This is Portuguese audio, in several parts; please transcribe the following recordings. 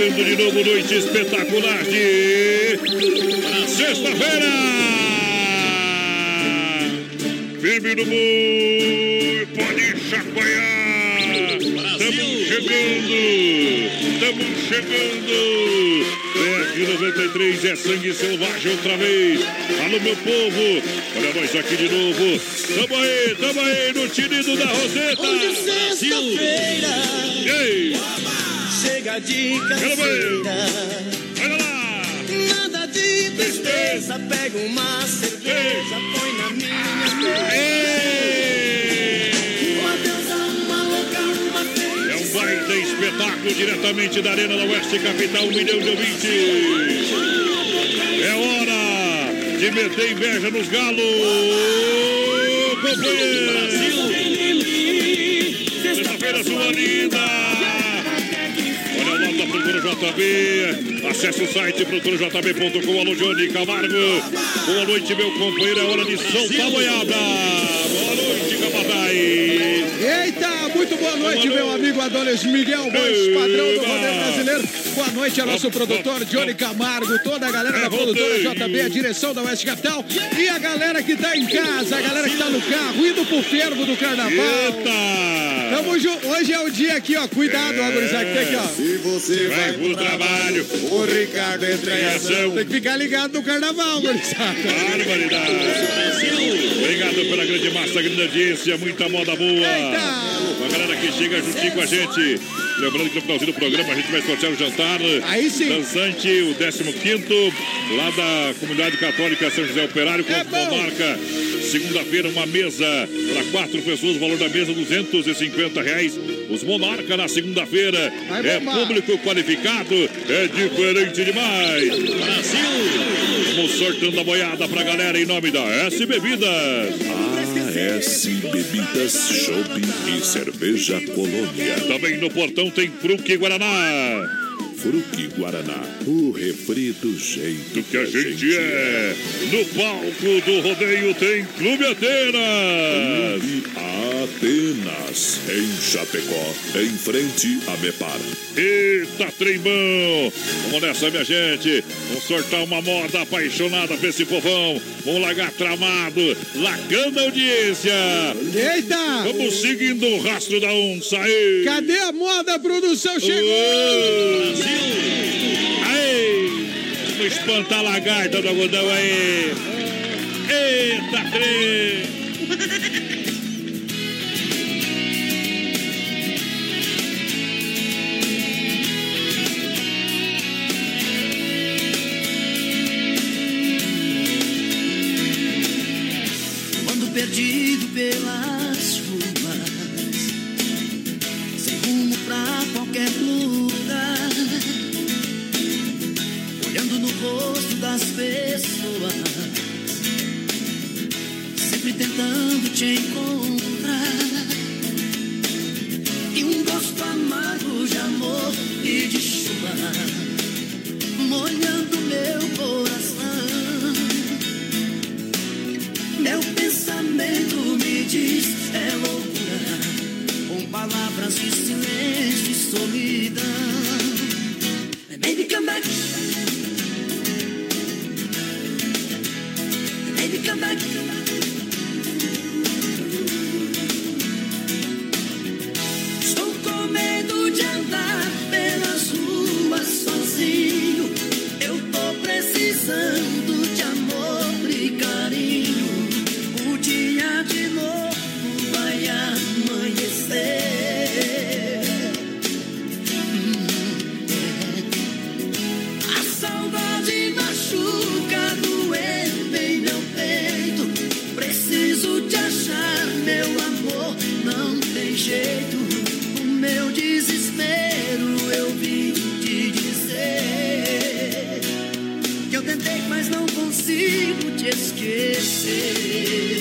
chegando de novo, noite espetacular de sexta-feira. Firme no boi, pode chacoalhar. Estamos chegando. BR 93 é sangue selvagem outra vez. Alô, meu povo. Olha nós aqui de novo. Tamo aí no tinido da Roseta. Hoje é sexta-feira. Ei. Chega de canseira. Olha lá. Nada de tristeza. Pega uma cerveja, põe na minha mesa. Ei. Uma deusa, uma louca, uma feira. É um baita espetáculo diretamente da Arena da Oeste Capital, 1 milhão de ouvintes. É hora de meter inveja nos galos. Sexta-feira sua linda. Da Produtora JB, acesse o site produtorajb.com. Alô, Johnny Camargo. Boa noite, meu companheiro. É hora de soltar a boiada. Boa noite, Camargai. Eita, muito boa noite, meu amigo Adoles Miguel, voz padrão do rodeio brasileiro. Boa noite ao nosso produtor Johnny Camargo, toda a galera da Produtora JB, a direção da Oeste Capital e a galera que tá em casa, a galera que tá no carro, indo pro fervo do carnaval. Eita! Tamo junto. Hoje é o dia aqui, ó. Cuidado, agorizar que tem aqui, ó. Você vai pro trabalho, o Ricardo entra em ação. Tem que ficar ligado no carnaval, gurizada. Barbaridade. Obrigado pela grande massa, grande audiência, muita moda boa. Eita. A galera que chega juntinho com a gente. Lembrando que no finalzinho do programa a gente vai sortear o jantar. Aí sim. Dançante, o 15º, lá da Comunidade Católica São José Operário, com marca. Segunda-feira, uma mesa para 4 pessoas, o valor da mesa R$250. Os Monarca na segunda-feira. É público qualificado, é diferente demais. Brasil! Vamos sortando a boiada pra galera em nome da S Bebidas. S Bebidas, Shopping e Cerveja Colônia. Também no portão tem Fruque Guaraná. Fruque Guaraná, o refri do jeito que a gente é. No palco do rodeio tem Clube Atenas. Atenas, em Chapecó, em frente a Mepar. Eita, trembão! Vamos nessa, minha gente. Vamos sortar uma moda apaixonada pra esse povão. Vamos largar tramado, lacando a audiência. Eita! Vamos seguindo o rastro da onça aí. Cadê a moda, produção? Chegou! Brasil! Aê! Vamos espantar a lagarta do algodão aí. Eita, trem! Perdido pelas ruas, sem rumo pra qualquer lugar, olhando no rosto das pessoas, sempre tentando te encontrar, e um gosto amargo de amor e de chuva, molhando meu coração. Meu pensamento me diz, é loucura, com palavras de silêncio e solidão. Baby, come back. Baby, come back. Estou com medo de andar pelas ruas sozinho. Eu tô precisando de amor e carinho. De novo vai amanhecer. A saudade machuca, doendo em meu peito. Preciso te achar, meu amor, não tem jeito. O meu desespero eu vim te dizer que eu tentei, mas não consigo te esquecer.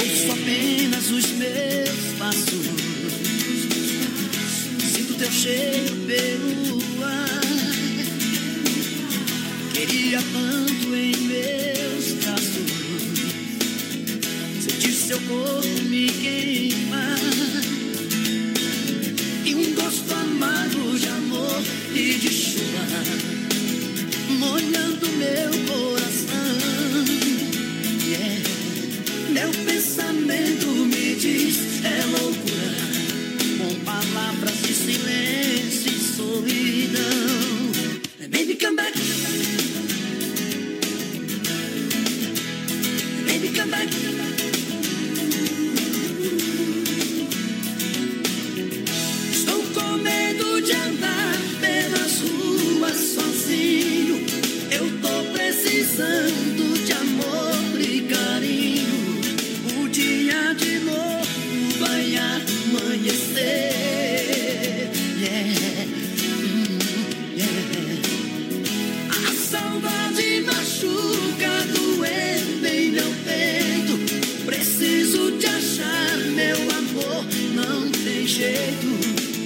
Ouço apenas os meus passos, sinto teu cheiro pelo ar, seu corpo me queima e um gosto amargo de amor e de chuva molhando meu coração. Yeah. Meu pensamento me diz é loucura com palavras de silêncio e solidão. Baby, come back. Baby, come back. Precisando de amor e carinho, o dia de novo vai amanhecer. Yeah, yeah. A saudade machuca, doendo em meu peito. Preciso te achar, meu amor, não tem jeito.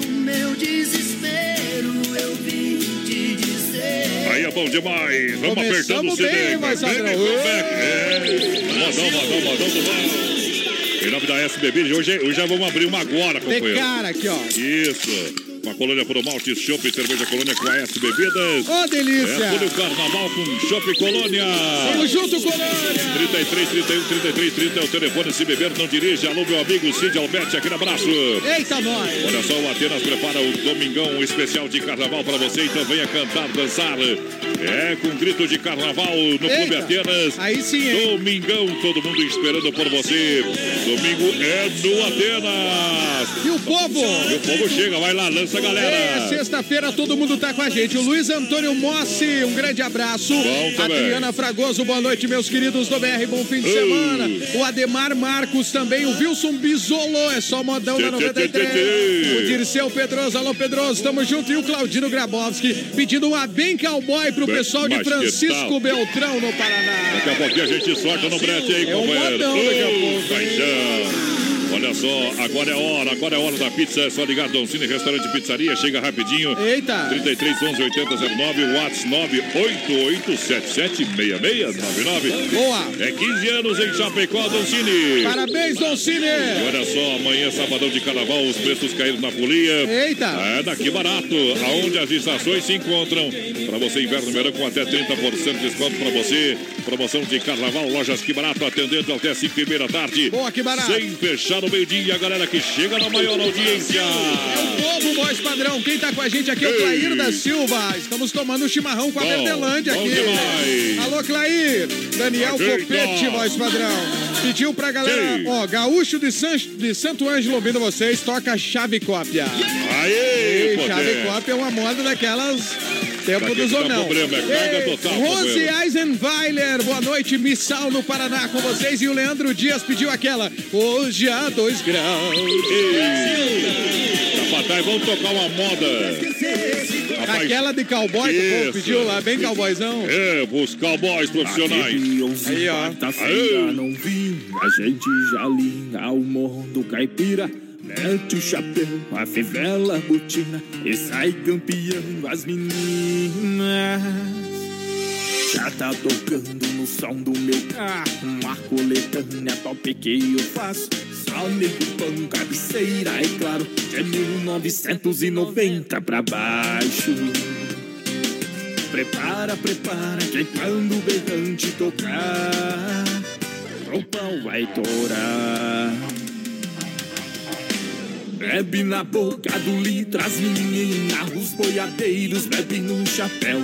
O meu desespero eu vim te dizer. Aí é bom demais. Vamos apertando o CD. Bem, mas Modão do mal. Em nome da S Bebidas, hoje já vamos abrir uma agora, companheiro. Tem cara aqui, ó. Isso. Uma colônia pro malte, chopp e cerveja colônia com a S Bebidas. Ô, delícia. É o carnaval com chopp colônia. Vamos junto, colônia. 33, 31, 33, 30 é o telefone. Se beber, não dirige. Alô, meu amigo Cid Alberti, aquele abraço. Eita, nós. Olha só, o Atenas prepara o Domingão especial de carnaval pra você. Então venha cantar, dançar. É, com grito de carnaval no Clube Atenas. Aí sim, hein? Domingão, todo mundo esperando por você. Domingo é do Atenas. E o povo? E o povo chega, vai lá, lança a galera. É, sexta-feira todo mundo tá com a gente. O Luiz Antônio Mossi, um grande abraço. Bom, Adriana Fragoso, boa noite, meus queridos do BR, bom fim de semana. O Ademar Marcos também, o Wilson Bisolô, é só modão da 93. O Dirceu Pedroso, alô Pedroso, tamo junto. E o Claudino Grabowski pedindo uma bem cowboy pro pessoal de Francisco Beltrão, no Paraná. Daqui a pouquinho a gente solta no brete aí, companheiro. Olha só, agora é hora da pizza. É só ligar Doncine, restaurante e pizzaria. Chega rapidinho. Eita! 33 11 8009, WhatsApp 988776699. Boa! É 15 anos em Chapecó, Doncine. Parabéns, Doncine! E olha só, amanhã, sabadão de carnaval, os preços caíram na folia. Eita! É daqui barato, aonde as estações se encontram. Para você, inverno e verão, com até 30% de desconto para você. Promoção de carnaval, lojas Que Barato, atendendo até 5h30 da tarde. Boa, Que Barato! Sem fechar no meio-dia, a galera que chega na maior audiência. É o povo, voz padrão. Quem tá com a gente aqui é o Clair da Silva. Estamos tomando um chimarrão com a Verdelândia aqui. Demais. Alô, Clair. Daniel Copete, voz padrão. Pediu pra galera, ó, Gaúcho de Santo Ângelo ouvindo vocês, toca Chavecópia. Aê, Chavecópia é uma moda daquelas... Tempo do Zonão. Rose Eisenweiler, boa noite, Missal no Paraná com vocês. E o Leandro Dias pediu aquela. Hoje há 2 graus. Tapatai, vamos tocar uma moda. Aquela de cowboy que o povo pediu lá, bem cowboyzão. É, os cowboys profissionais. Aí, ó. Não vim, a gente já linha o morro do Caipira. Mete o chapéu, a fivela, a botina e sai campeão, as meninas. Já tá tocando no som do meu carro, uma coletânea top que eu faço. Só nego pão, cabeceira, é claro, de 1990 pra baixo. Prepara, prepara, que quando o berrante tocar, o pão vai torar. Bebe na boca do litro, as meninas, os boiadeiros, bebe no chapéu.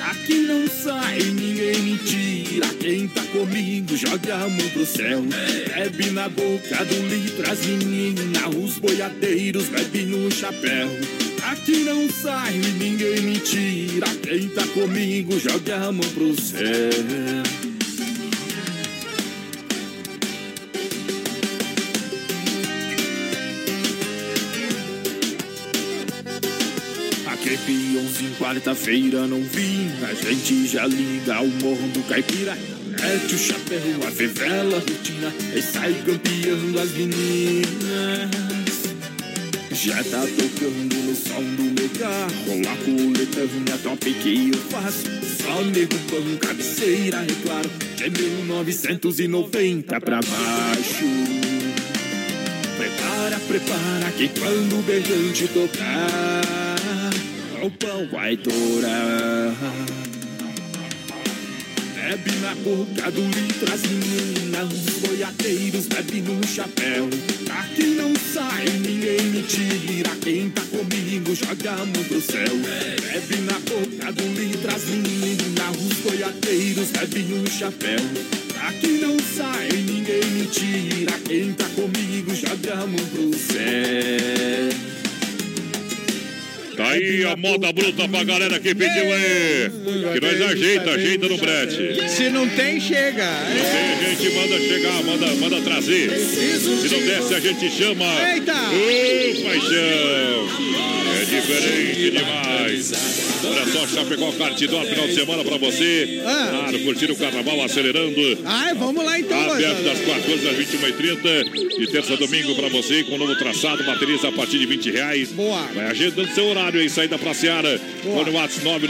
Aqui não sai, ninguém me tira, quem tá comigo joga a mão pro céu. Bebe na boca do litro, as meninas, os boiadeiros, bebe no chapéu. Aqui não sai, ninguém me tira, quem tá comigo joga a mão pro céu. Peãozinho, quarta-feira não vim, a gente já liga o morro do Caipira. Mete o chapéu, a fivela, a rotina, e sai campeando as meninas. Já tá tocando no som do meu carro, a coleta minha top que eu faço. Só nego pão, cabeceira, é claro, é 1990 pra baixo. Prepara, prepara, que quando o berrante tocar, o pão vai dourar. Bebe na boca do litro as meninas, os boiadeiros bebe no chapéu. Aqui não sai, ninguém me tira, quem tá comigo joga a mão pro céu. Bebe na boca do litro as meninas, os boiadeiros bebe no chapéu. Aqui não sai, ninguém me tira, quem tá comigo joga a mão pro céu. Tá aí a moda bruta pra galera que pediu aí. Que nós ajeita no brete. Se não tem, chega. Se tem, a gente manda chegar, manda trazer. Se não desce, a gente chama. Eita! Ô, paixão! É diferente demais. Olha só, Chapecó Cartidó, final de semana pra você. Claro, curtindo o carnaval, acelerando. Ah, vamos lá então. Aberto das 14h às 21h30. De terça a domingo pra você, com um novo traçado, materiais a partir de R$20. Boa. Vai agendando seu horário. Aí, saída pra Seara, olha o WhatsApp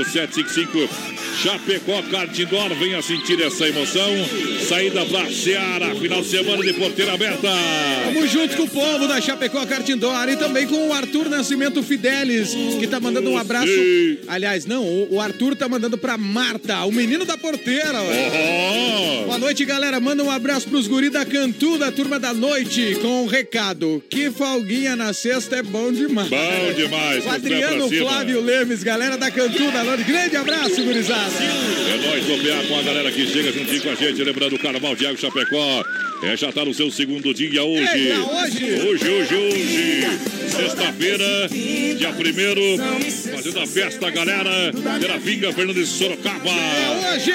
999-5687-55. Chapecó Cartidor, venha sentir essa emoção. Saída pra Seara, final de semana de porteira aberta. Vamos junto com o povo da Chapecó Cartidor e também com o Arthur Nascimento Fidelis, que tá mandando um abraço. Aliás, não, o Arthur tá mandando pra Marta, o menino da porteira. Boa noite, galera. Manda um abraço pros guri da Cantu, da turma da noite, com um recado. Que folguinha na sexta é bom demais. Bom demais. O Adriano Flávio Lemes, galera da Cantu da Lone. Grande abraço, gurizada. É nóis, bobear com a galera que chega juntinho com a gente, lembrando o Carnaval de Águas de Chapecó. É, já tá no seu segundo dia hoje. Eita, hoje. Sexta-feira, dia 1º, fazendo a festa, galera. Pela Pinga, Fernando de Sorocaba. É hoje.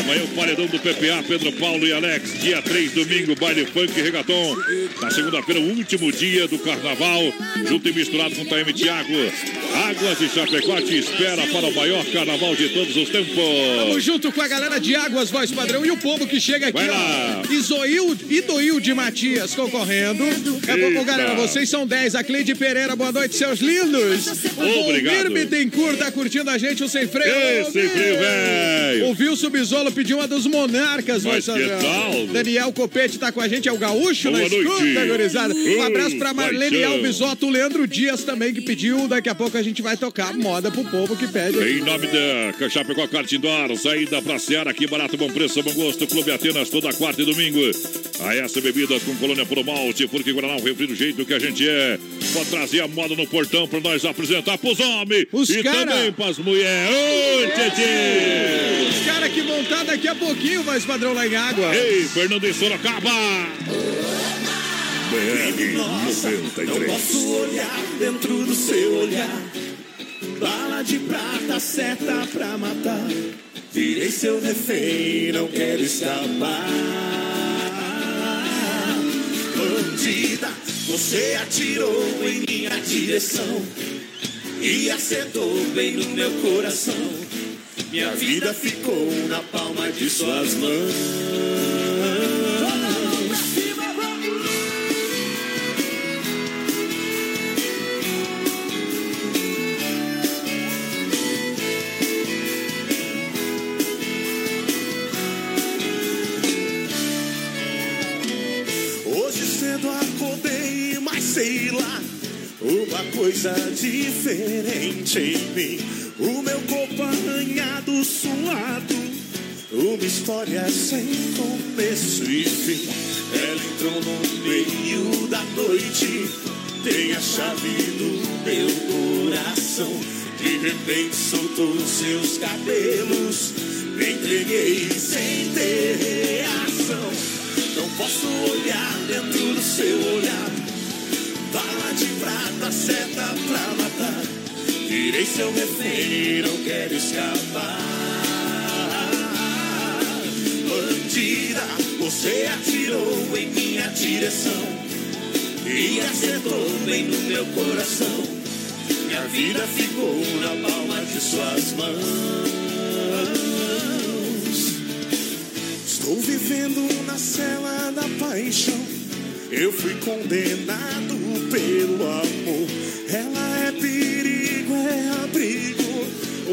Amanhã o paredão do PPA, Pedro Paulo e Alex. Dia 3, domingo, baile funk e regaton. Na segunda-feira, o último dia do carnaval, junto e misturado com o Taime Thiago. Águas de Chapecó te espera para o maior carnaval de todos os tempos. Vamos junto com a galera de Águas, voz padrão, e o povo que chega aqui, ó. Idoil de Matias concorrendo. Daqui a pouco, galera, vocês são 10. A Cleide Pereira, boa noite, seus lindos. Obrigado. O Birmitencourt tá curtindo a gente, o Sem Freio. Sem Freio, velho. O Wilson Bisolo pediu uma dos Monarcas. Mas que tal? Daniel Copete tá com a gente, é o gaúcho na escuta, gurizada. Um abraço pra Marlene Alves Otto, o Leandro Dias também, que pediu. Daqui a pouco a gente vai tocar moda pro povo que pede. Em nome da Chapecó Cartindor, saída pra Seara, aqui barato, bom preço, bom gosto. Clube Atenas, toda quarta e domingo. A S Bebidas com Colônia Pro Malte, porque Guaraná, o refri do jeito que a gente é. Pode trazer a moda no portão pra nós apresentar pros homens e também pras mulheres. Oi, Tietê! Os caras que vão estar daqui a pouquinho, mais padrão lá em Água. Ei, Fernando de Sorocaba! BR-93. Não posso olhar dentro do seu olhar. Bala de prata, seta pra matar. Virei seu refém, não quero escapar. Bandida, você atirou em minha direção e acertou bem no meu coração. Minha vida ficou na palma de suas mãos. Sei lá, uma coisa diferente em mim. O meu corpo arranhado, suado. Uma história sem começo e fim. Ela entrou no meio da noite. Tem a chave do meu coração. De repente soltou seus cabelos. Me entreguei sem ter reação. Não posso olhar dentro do seu olhar. Bala de prata, seta pra matar. Virei seu refém, não quero escapar. Bandida, você atirou em minha direção e acertou bem no meu coração. Minha vida ficou na palma de suas mãos. Estou vivendo na cela da paixão. Eu fui condenado pelo amor. Ela é perigo, é abrigo,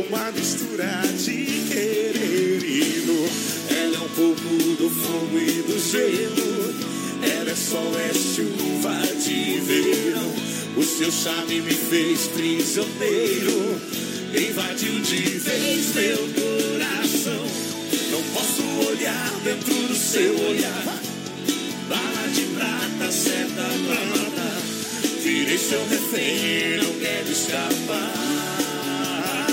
uma mistura de querer e dor. Ela é um pouco do fogo e do gelo. Ela é sol, é chuva de verão. O seu charme me fez prisioneiro, invadiu de vez meu coração. Não posso olhar dentro do seu olhar. Bala de prata, seta pra matar. Virei seu refém, não quero escapar.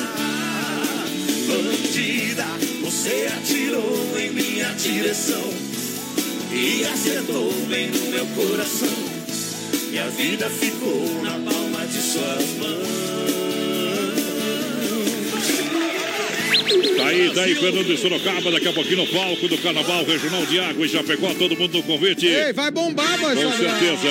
Bandida, você atirou em minha direção e acertou bem no meu coração. Minha vida ficou na palma de suas mãos. Tá aí, Fernando de Sorocaba, daqui a pouquinho no palco do Carnaval Regional de Águas de Chapecó, todo mundo no convite. Ei, vai bombar, mas com certeza.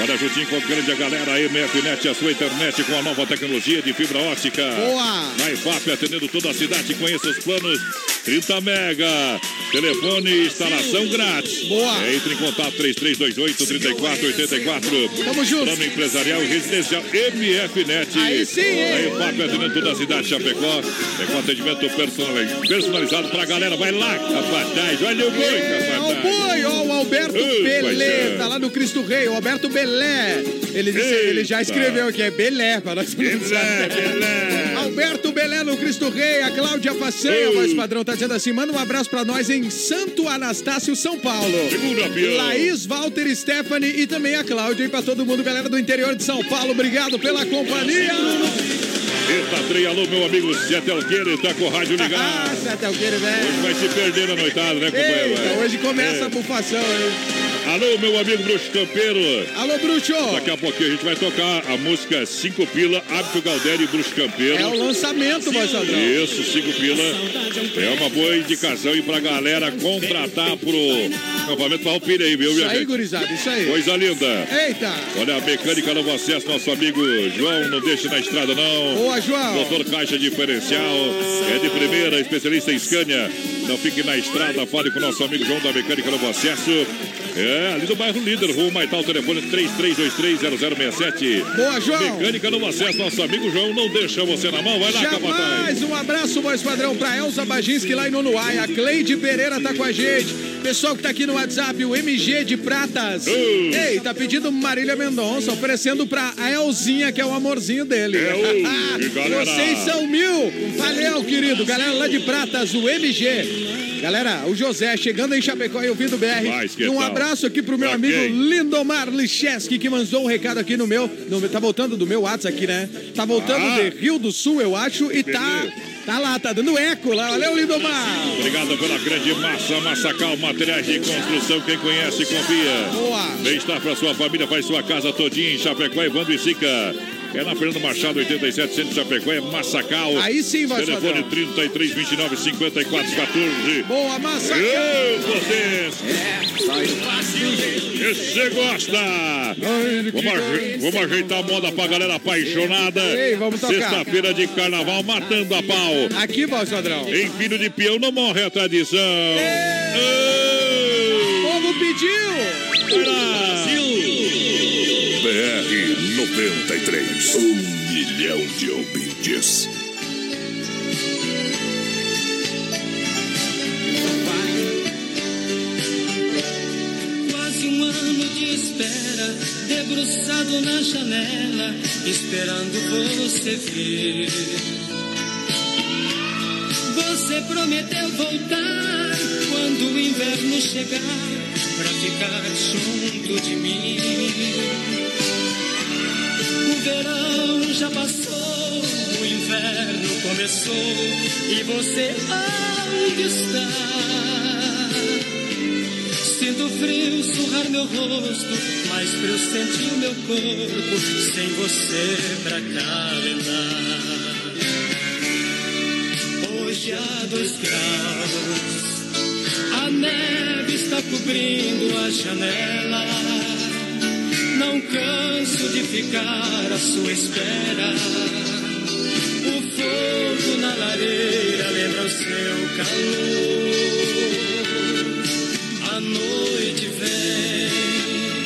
Olha, juntinho com a grande galera, a MFNet, a sua internet com a nova tecnologia de fibra óptica. Boa! Na IPAP, atendendo toda a cidade, conheça os planos 30 mega. Telefone e instalação grátis. Boa! Entre em contato 3328-3484. Tamo junto. Plano empresarial e residencial MFNet. Aí sim, hein? A IPAP, atendendo toda a cidade de Chapecó. É com atendimento personalizado pra galera. Vai lá, capataz. Olha o boi, capataz. O boi, ó, o Alberto Beleza. Tá lá no Cristo Rei, o Alberto Beleza. Belé, ele já escreveu aqui, é Belé, para nós. Belé. Alberto Belé no Cristo Rei, a Cláudia Passeia, a voz padrão, tá dizendo assim, manda um abraço para nós em Santo Anastácio, São Paulo. Laís, Walter, Stephanie e também a Cláudia, e para todo mundo, galera do interior de São Paulo, obrigado pela companhia. Eita, trem, alô, meu amigo Zé Telqueiro, tá com o rádio ligado. Ah, Zé Telqueiro, velho. Hoje vai se perder na noitada, né, companheiro? Eita, hoje começa a bufação, hein? Alô, meu amigo Bruxo Campeiro. Alô, Bruxo. Daqui a pouquinho a gente vai tocar a música Cinco Pila, Hábito Galdério e Bruxo Campeiro. É o lançamento, Massacal. Isso, Cinco Pila. É uma boa indicação e pra galera contratar pro acampamento Palpira aí, viu, minha gente? Isso aí, gurizada, isso aí. Coisa linda. Eita. Olha, a mecânica Novo Acesso, nosso amigo João, não deixa na estrada, não. Boa, João. Motor caixa diferencial, é de primeira, especialista em Scania. Não fique na estrada, fale com o nosso amigo João da mecânica Novo Acesso. É, ali do bairro Líder, Rua Maital, telefone 33230067. Boa, João! Mecânica Novo Acesso, nosso amigo João, não deixa você na mão, vai lá, capataz! Mais um abraço, voz padrão, pra Elza Baginski lá em Nonuaia. A Cleide Pereira tá com a gente. Pessoal que tá aqui no WhatsApp, o MG de Pratas. Ei, tá pedindo Marília Mendonça, oferecendo pra Elzinha, que é o amorzinho dele. Galera. Vocês são mil! Valeu, querido! Galera lá de Pratas, o MG. Galera, o José chegando em Chapecó e ouvindo o BR. Um abraço aqui pro meu amigo Lindomar Licheski, que mandou um recado aqui no meu. Tá voltando do meu WhatsApp aqui, né? Tá voltando de Rio do Sul, eu acho, e tá lá, tá dando eco lá. Valeu, Lindomar! Obrigado pela grande massa, Massacal, materiais de construção, quem conhece, confia. Boa! Bem-estar pra sua família, faz sua casa todinha em Chapecó, Evandro e Sica. É na Fernando Machado, 87, centro de Chapecó, é Massacal. Aí sim, vai ser. Telefone 3329-5414. Boa, Massacal! Eu, vocês! Você gosta! Vamos ajeitar a moda pra galera apaixonada. Ei, vamos tocar. Sexta-feira de carnaval, matando a pau. Aqui, voz padrão. Em filho de peão não morre a tradição. O povo pediu! Brasil! BR 93, 1 milhão de ouvintes. Quase um ano de espera, debruçado na janela, esperando você vir. Você prometeu voltar quando o inverno chegar, pra ficar junto de mim. O verão já passou, o inverno começou e você ainda está. Sinto frio surrar meu rosto, mas frio sentir meu corpo sem você pra calentar. Hoje há 2 graus, a neve está cobrindo a janela. Não canso de ficar à sua espera. O fogo na lareira lembra o seu calor. A noite vem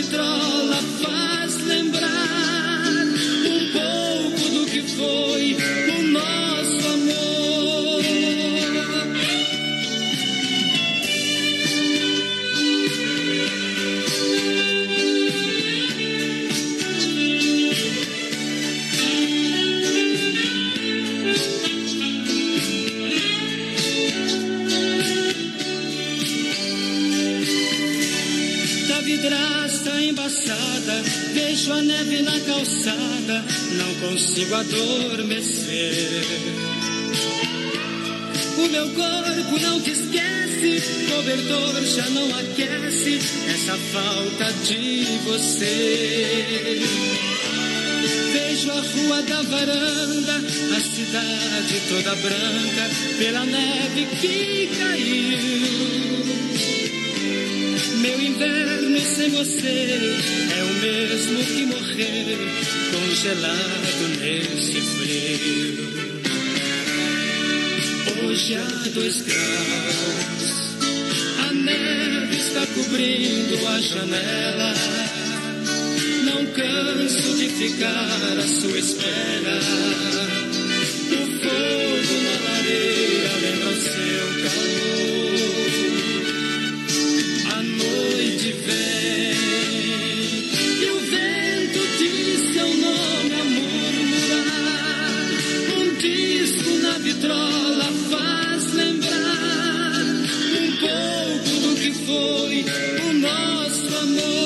vitrola faz lembrar um pouco do que foi o nosso embaçada, deixo a neve na calçada, não consigo adormecer. O meu corpo não te esquece, cobertor já não aquece essa falta de você. Vejo a rua da varanda, a cidade toda branca pela neve que caiu. Meu inverno sem você é o mesmo que morrer congelado nesse frio. Hoje há 2 graus, a neve está cobrindo a janela. Não canso de ficar à sua espera. O fogo na lareira lembra o seu calor. E o vento diz seu nome a murmurar. Um disco na vitrola faz lembrar um pouco do que foi o nosso amor.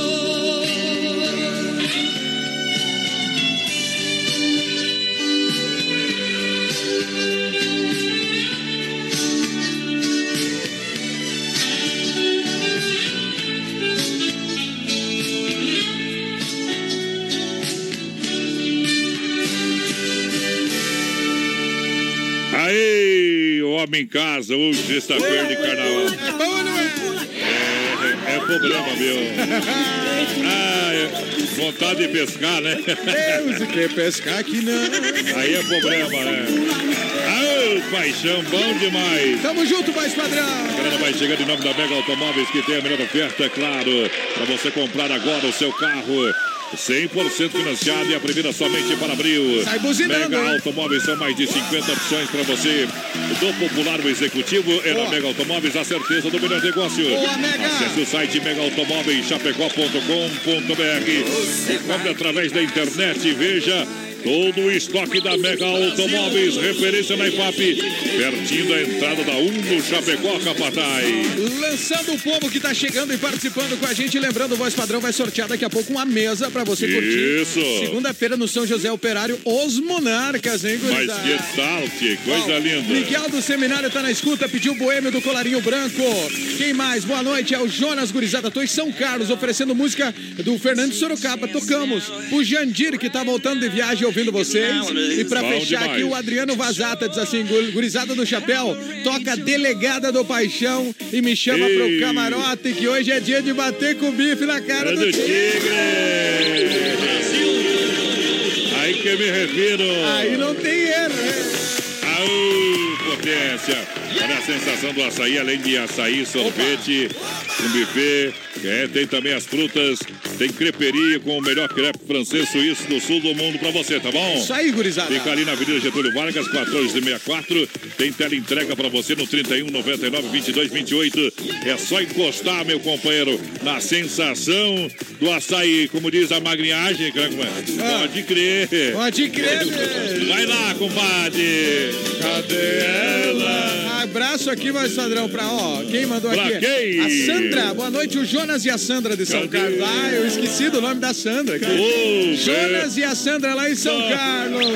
Em casa, hoje, sexta-feira de carnaval. É bom, não é? É problema meu. Ah, vontade de pescar, né? Deus, se quer pescar aqui não. Aí é problema, né? Ah, paixão, bom demais. Tamo junto, mais padrão. A galera vai chegando em nome da Mega Automóveis, que tem a melhor oferta, claro, pra você comprar agora o seu carro. 100% financiado e a primeira somente para abril. Sai buzinando, Mega Automóveis, são mais de 50 opções para você. Do popular ao executivo é na Mega Automóveis, a certeza do melhor negócio. Acesse o site megaautomóveischapecó.com.br. Compre através da internet e veja todo o estoque da Mega Automóveis, referência na IPAP, pertinho da entrada da 1 no Chapecó, Capataz. Lançando o povo que está chegando e participando com a gente. Lembrando, o Voz Padrão vai sortear daqui a pouco uma mesa para você curtir. Isso. Segunda-feira no São José Operário, os Monarcas, hein, gurizada? Mas que tal, que coisa linda. Miguel do Seminário está na escuta, pediu o Boêmio do Colarinho Branco. Quem mais? Boa noite, é o Jonas, gurizada. Estou em São Carlos, oferecendo música do Fernando de Sorocaba. Tocamos o Jandir, que está voltando de viagem, ouvindo vocês. E pra fechar aqui, o Adriano Vazata diz assim: gurizada do chapéu, toca Delegada do Paixão e me chama pro camarote, que hoje é dia de bater com o bife na cara do tigre. Aí que eu me refiro. Aí não tem erro, potência. Olha a sensação do açaí, além de açaí, sorvete, um buffet. Tem também as frutas, tem creperia com o melhor crepe francês suíço do sul do mundo pra você, tá bom? Isso aí, gurizada. Fica ali na Avenida Getúlio Vargas, 1464. Tem teleentrega pra você no 31 99 22 28. É só encostar, meu companheiro, na sensação do açaí, como diz a magrinhagem. Pode crer. Pode crer. Vai lá, compadre. Cadê ela? Abraço aqui, mais padrão, pra quem mandou pra aqui? Quem? A Sandra, boa noite, o Jonas e a Sandra de São Carlos. Ah, eu esqueci do nome da Sandra. Jonas e a Sandra lá em São Carlos.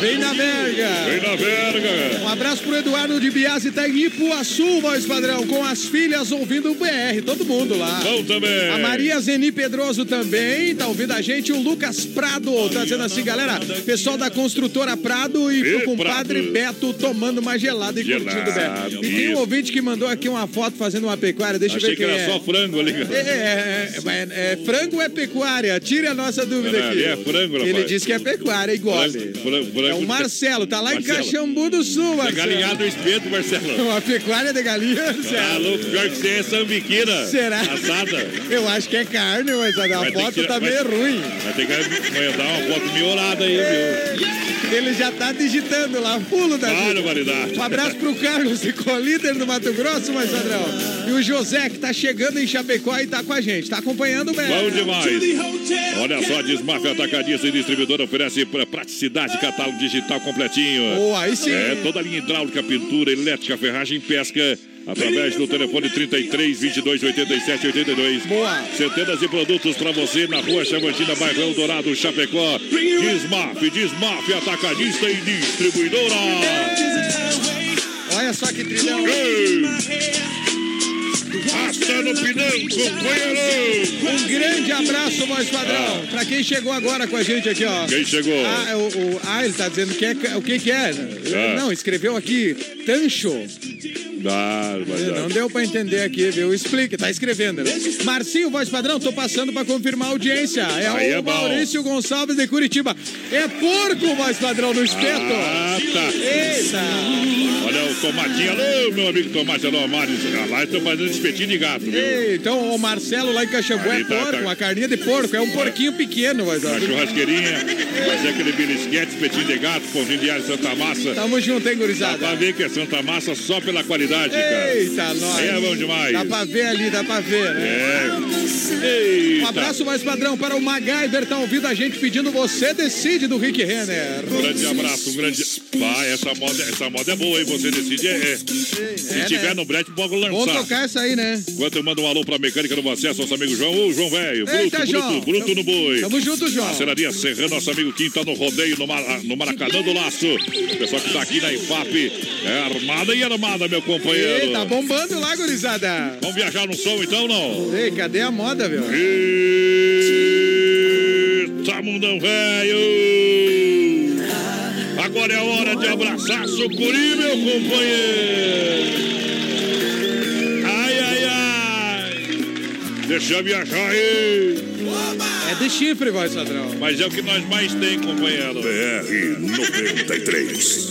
Vem na verga. Vem na verga. Um abraço pro Eduardo de Biasi, está em Ipuaçu, voz padrão, com as filhas ouvindo o BR. Todo mundo lá. Bom também. A Maria Zeni Pedroso também tá ouvindo a gente. O Lucas Prado tá dizendo assim: galera, pessoal da construtora Prado e pro compadre Beto tomando uma gelada e curtindo o BR. E tem um ouvinte que mandou aqui uma foto fazendo uma pecuária. Deixa eu ver quem é. Achei que era só frango ali. Frango ou é pecuária? Tire a nossa dúvida aqui. É frango, rapaz. Ele disse que é pecuária, igual. É o Marcelo, tá lá em Caxambu do Sul, Marcelo. Galinhado espeto, Marcelo. Uma pecuária de galinha, Marcelo. Ah, louco, pior que você é sambiquina. Será? Assada. Eu acho que é carne, mas a foto tá meio ruim. Vai ter que dar uma foto miolada aí, viu? Ele já tá digitando lá, pulo da vida. Validade. Um abraço pro Carlos, ficou líder do Mato Grosso, mais padrão. E o José, que tá chegando em Chapecó e tá com a gente, tá acompanhando bem. Bom demais. Olha só, Dismaf Atacadista e Distribuidora oferece praticidade, catálogo digital completinho. Boa, aí sim. É, toda a linha hidráulica, pintura, elétrica, ferragem, pesca. Através do telefone 33 22 87 82. Boa. Centenas de produtos para você na Rua Chavantina, bairro Eldorado, Chapecó. Dismaf, atacadista e distribuidora. Olha só que trilhão. Rasta no Pinão, companheiro! Um grande abraço, voz padrão. Pra quem chegou agora com a gente aqui, ó. Quem chegou? Ele tá dizendo que é, o que que é? Não, escreveu aqui, Tancho. Não deu pra entender aqui, viu? Explica, tá escrevendo, né? Marcinho, voz padrão, tô passando pra confirmar a audiência. É o Maurício Gonçalves de Curitiba. É porco, voz padrão, no espeto. Ah, tá. Eita! Olha o Tomatinho, alô, meu amigo Tomate, alô, Mário. Lá estão fazendo espetinho de gato, viu? Ei, então o Marcelo lá em Caxambu é porco, uma carninha de porco, é um porquinho pequeno, voz padrão. Uma churrasqueirinha, vai ser aquele belisquete, espetinho de gato, pãozinho de alho, Santa Massa. Tamo junto, hein, gurizada? Dá pra ver que é Santa Massa só pela qualidade. Cara. Eita, nós. É bom demais. Dá pra ver ali, né? É. Um abraço mais padrão para o MacGyver, tá ouvindo a gente pedindo Você Decide do Rick Renner. Um grande abraço, um grande... Pá, essa moda é boa, hein? Você Decide se tiver no brete, pode lançar. Vamos tocar essa aí, né? Enquanto eu mando um alô pra mecânica do acesso, nosso amigo João, o João velho. Bruto no boi. Tamo junto, João. Marcenaria Serrano, nosso amigo Kim, tá no rodeio, no Maracanã do Laço. O pessoal que tá aqui na IPAP é armada e armada, meu companheiro. Ei, tá bombando lá, gurizada. Vamos viajar no som, então, não? Ei, cadê a moda, viu? Eita, mundão velho! Agora é a hora de abraçar sucuri, meu companheiro! Ai, ai, ai! Deixa eu viajar aí! É de chifre, voz padrão. Mas é o que nós mais tem, companheiro. BR-93.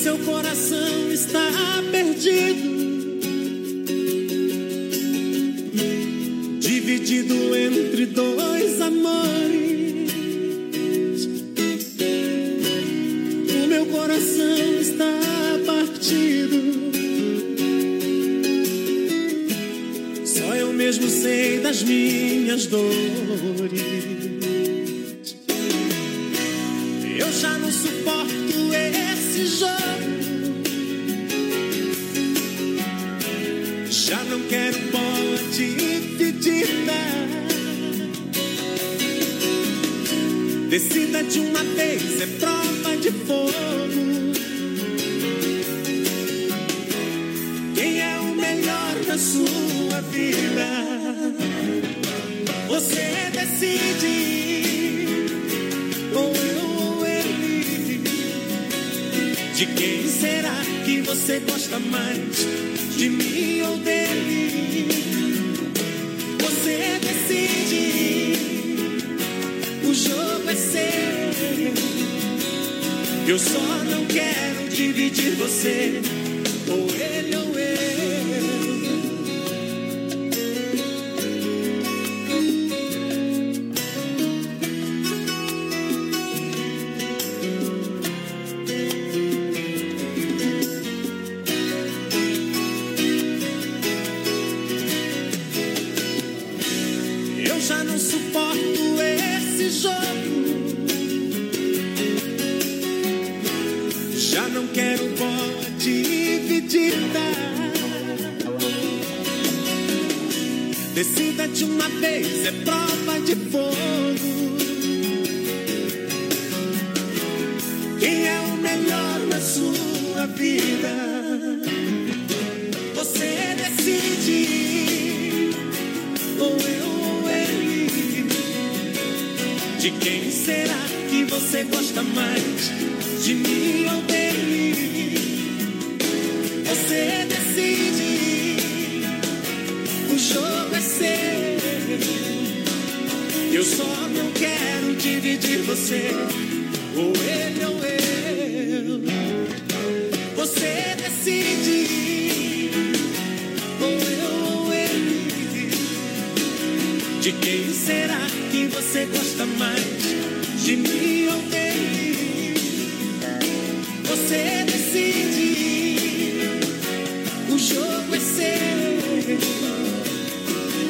Seu coração está perdido, dividido entre dois amores. O meu coração está partido, só eu mesmo sei das minhas dores. Eu já não suporto esse jogo, já não quero bola dividida. Decida de uma vez, é prova de fogo. Quem é o melhor da sua vida? Você decide, ou eu ou ele. De quem será que você gosta mais? De mim ou dele? Você decide, o jogo é seu. Eu só não quero dividir você, ou ele ou vida. Você decide, ou eu ou ele. De quem será que você gosta mais? De mim ou dele? Você decide. O jogo é seu. Eu só não quero dividir você. Ou ele ou eu. Você decide. Ou ele. De quem será que você gosta mais? De mim ou dele? Você decide. O jogo é seu.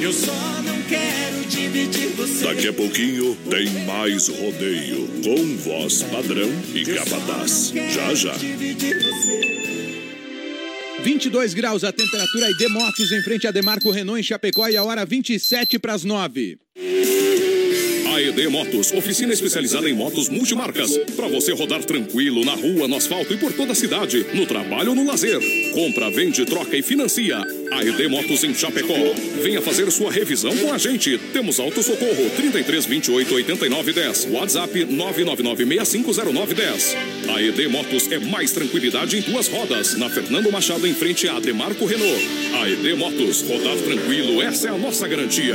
Eu só não quero dividir você. Daqui a pouquinho tem mais rodeio com voz padrão e capataz. Já, já. 22 graus a temperatura. AED Motos em frente a Demarco Renault em Chapecó e a hora 8:57. AED Motos, oficina especializada em motos multimarcas. Para você rodar tranquilo na rua, no asfalto e por toda a cidade, no trabalho ou no lazer. Compra, vende, troca e financia. AED Motos em Chapecó. Venha fazer sua revisão com a gente. Temos autossocorro 3328-8910. WhatsApp 999650910. AED Motos é mais tranquilidade em duas rodas. Na Fernando Machado, em frente a Demarco Renault. AED Motos, rodar tranquilo, essa é a nossa garantia.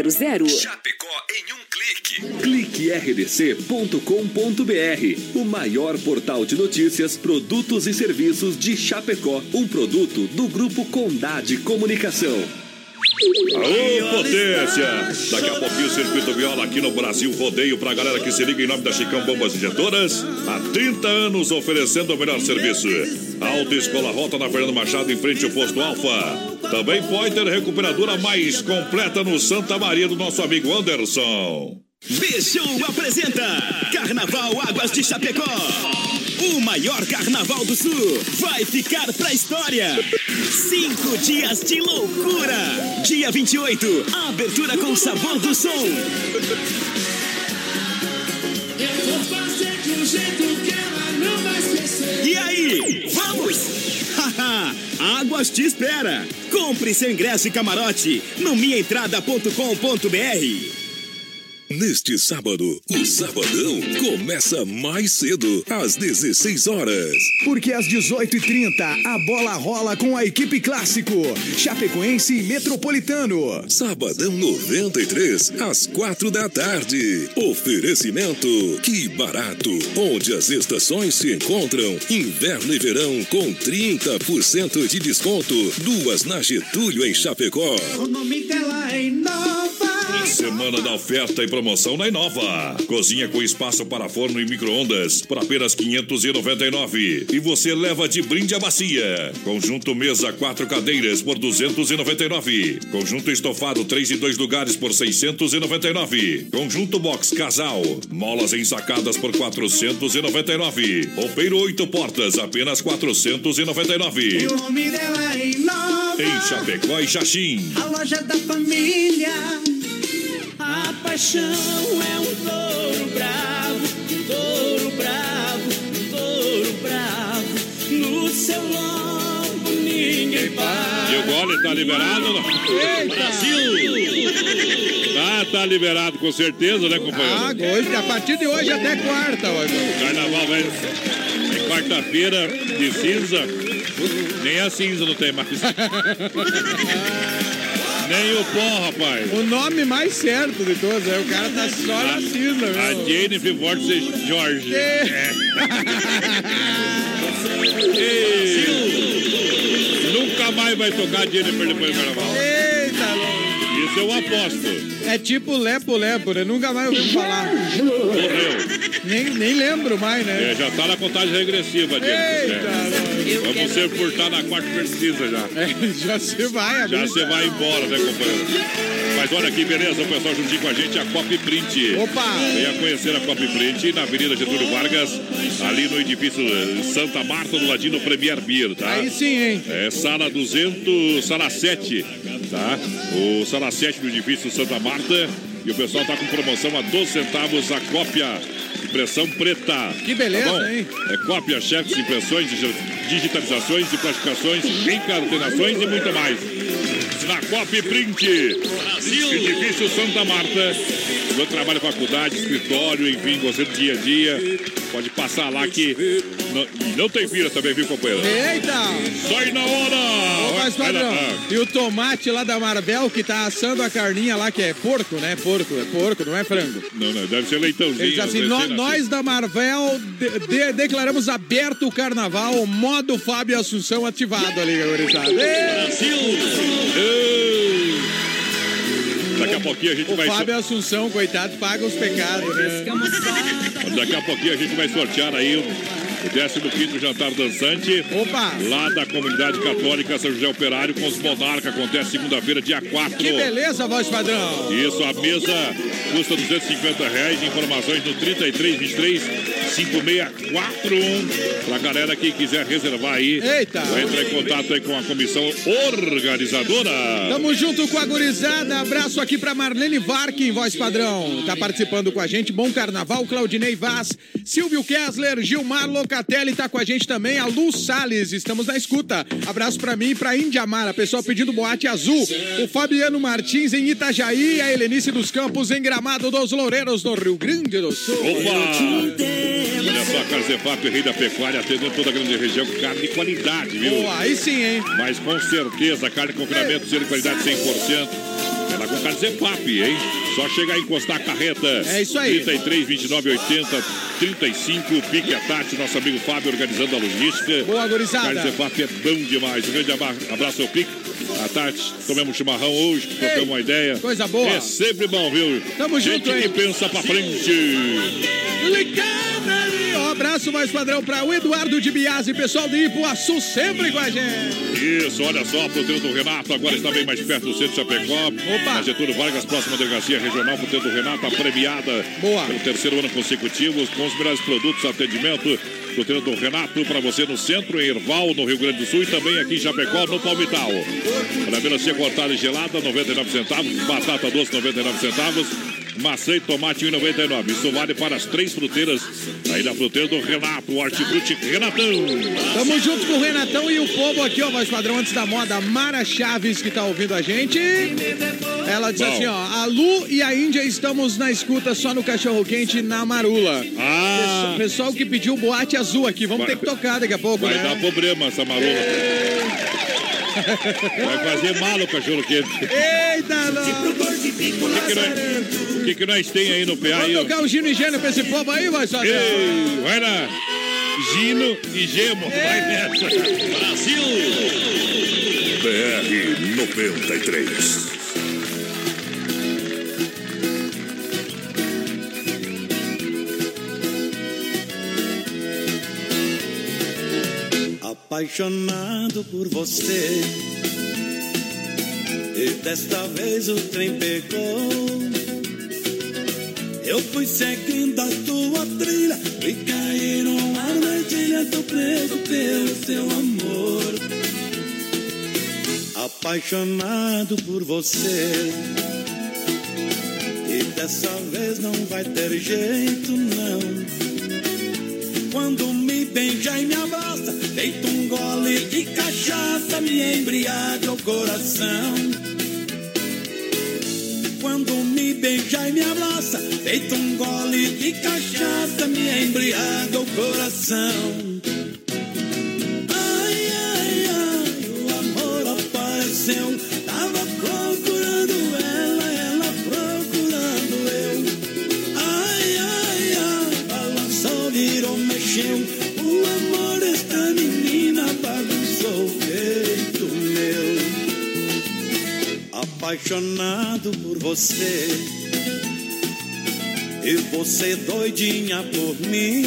Chapecó em um clique. cliquerdc.com.br, o maior portal de notícias, produtos e serviços de Chapecó, um produto do Grupo Condade Comunicação. Alô, potência! Daqui a pouquinho o Circuito Viola aqui no Brasil Rodeio, pra galera que se liga em nome da Chicão Bombas Injetoras. Há 30 anos oferecendo o melhor serviço. Autoescola Rota na Fernando Machado, em frente ao Posto Alfa. Também pode ter recuperadora mais completa no Santa Maria do nosso amigo Anderson. Bichão apresenta Carnaval Águas de Chapecó. O maior carnaval do sul vai ficar pra história. 5 dias de loucura. Dia 28, abertura com sabor do som. Eu vou fazer de um jeito que ela não vai esquecer. E aí, vamos? Haha, Águas te espera. Compre seu ingresso e camarote no minhaentrada.com.br. Neste sábado, o Sabadão começa mais cedo, às 16 horas. Porque às 18h30, a bola rola com a equipe clássico, chapecoense e metropolitano. Sabadão 93, às 16h. Oferecimento, que barato, onde as estações se encontram, inverno e verão com 30% de desconto. Duas na Getúlio, em Chapecó. O nome dela é Inova. Semana da oferta e promoção na Inova. Cozinha com espaço para forno e micro-ondas por apenas R$599. E você leva de brinde a bacia. Conjunto mesa 4 cadeiras por R$299. Conjunto estofado 3 e 2 lugares por R$699. Conjunto box casal. Molas ensacadas por R$499. Roupeiro 8 portas, apenas R$499. E o nome dela é Inova. Em Chapecó e Xaxim. A loja da família. A paixão é um touro bravo, touro bravo, touro bravo. No seu lombo ninguém para. E o gole tá liberado? Eita. Brasil! Tá liberado com certeza, né, companheiro? Ah, hoje, a partir de hoje até quarta. Hoje. Carnaval, velho. É quarta-feira de cinza. Nem a cinza não tem mais. Nem o pó, rapaz. O nome mais certo de todos. Aí o cara tá só na cinza, viu? A Jennifer Vortes Jorge. É. E... Nunca mais vai tocar Jennifer depois do carnaval. Eita, louco. Isso eu aposto. É tipo lepo-lepo, né? Nunca mais ouviu falar. Morreu. Nem lembro mais, né? É, já tá na contagem regressiva, Jennifer. Eita, vamos ser furtar na quarta precisa já. É, já você vai embora, né, companheiro? Mas olha que beleza, o pessoal juntinho com a gente, a Copy Print. Opa! Venha conhecer a Copy Print na Avenida Getúlio Vargas, ali no edifício Santa Marta, do ladinho do Premier Beer, tá? Aí sim, hein? É sala 200, sala 7, tá? O sala 7 do edifício Santa Marta. E o pessoal tá com promoção a 12 centavos a cópia, impressão preta. Que beleza, tá, hein? É cópia, cheques, impressões, digitalizações, plastificações, encadernações e muito mais. Na Copy Print, Brasil. Edifício Santa Marta. Eu trabalho em faculdade, escritório, enfim, você do dia a dia. Pode passar lá que não tem fila também, viu, companheiro? Eita! Sai na hora! Ô, mas, padrão, e o tomate lá da Marvel que tá assando a carninha lá, que é porco, né? Porco, é porco, não é frango. Não, não, deve ser leitãozinho. Ele diz assim, nós da Marvel declaramos aberto o carnaval, modo Fábio Assunção ativado ali, gurizada. Brasil! Daqui a pouquinho a gente vai... O Fábio Assunção, coitado, paga os pecados, né? Daqui a pouquinho a gente vai sortear aí o 15º Jantar Dançante. Opa! Lá da Comunidade Católica São José Operário com os Monarca. Acontece segunda-feira, dia 4. Que beleza, voz padrão! Isso, a mesa custa R$250. Informações no 3323-5641. Pra galera que quiser reservar aí. Eita! Vai entrar em contato aí com a comissão organizadora. Tamo junto com a gurizada. Abraço aqui pra Marlene Varkin, voz padrão. Tá participando com a gente. Bom Carnaval, Claudinei Vaz, Silvio Kessler, Gilmar Locatelli tá com a gente também, a Lu Salles, estamos na escuta. Abraço pra mim e pra Indiamara, pessoal pedindo boate azul. O Fabiano Martins em Itajaí, a Helenice dos Campos em Gramado dos Loureiros, no Rio Grande do Sul. Opa! Olha só, Carzefap, Rei da Pecuária, atendendo toda a grande região, carne de qualidade, viu? Boa, aí sim, hein? Mas com certeza, carne com confinamento, de qualidade 100%. Ela com Carzefap, hein? Só chegar e encostar a carreta. É isso aí. 33, 29, 80, 35. Pique a Tati, nosso amigo Fábio organizando a logística. Boa, gurizada. Carzefap é bom demais. Um grande abraço ao Pique. A Tati, tomamos chimarrão hoje, trocamos uma ideia. Coisa boa. É sempre bom, viu? Tamo gente junto, hein? Gente que pensa pra frente. Ligada ali. Um abraço mais padrão pra o Eduardo de Biasi, pessoal de Ipuaçu, sempre com a gente. Isso, olha só, Fruteira do Renato, agora está bem mais perto do centro de Chapecó. Opa! A Getúlio Vargas, próxima delegacia regional, Fruteira do Renato, a premiada. Boa. Pelo 3º ano consecutivo, com os melhores produtos, atendimento. Fruteira do Renato, para você no centro, em Erval, no Rio Grande do Sul, e também aqui em Chapecó, no Palmital. Para melancia cortada e gelada, 99 centavos, batata doce, 99 centavos. Maçã e tomate, R$1,99. Isso vale para as 3 fruteiras aí da Fruteira do Renato, o Hortifruti Renatão. Tamo junto com o Renatão e o povo aqui, ó, voz padrão, antes da moda, a Mara Chaves, que tá ouvindo a gente. Ela diz assim, ó, a Lu e a Índia estamos na escuta só no Cachorro Quente, na Marula. Ah! Pessoal que pediu boate azul aqui, vamos ter que tocar daqui a pouco, vai, né? Vai dar problema essa Marula. Vai fazer mal o Cachorro Quente. Eita, não! O que que nós tem aí no PA? Vamos tocar o Gino e Gênio pra esse povo aí, vai só. Ei, vai lá. Gino e Gemo. Ei. Vai nessa. Brasil. BR 93. Apaixonado por você, e desta vez o trem pegou. Eu fui seguindo a tua trilha e caí numa armadilha. Tô preso pelo seu amor. Apaixonado por você, e dessa vez não vai ter jeito, não. Quando me beija e me abraça, deito um gole de cachaça, me embriaga o coração. Quando me beija e me abraça, feito um gole de cachaça, me embriaga o coração. Ai, ai, ai, o amor apareceu. Tava procurando ela, ela procurando eu. Ai, ai, ai, balançou, virou, mexeu. O amor desta menina bagunçou o peito meu. Apaixonado por você, e você doidinha por mim,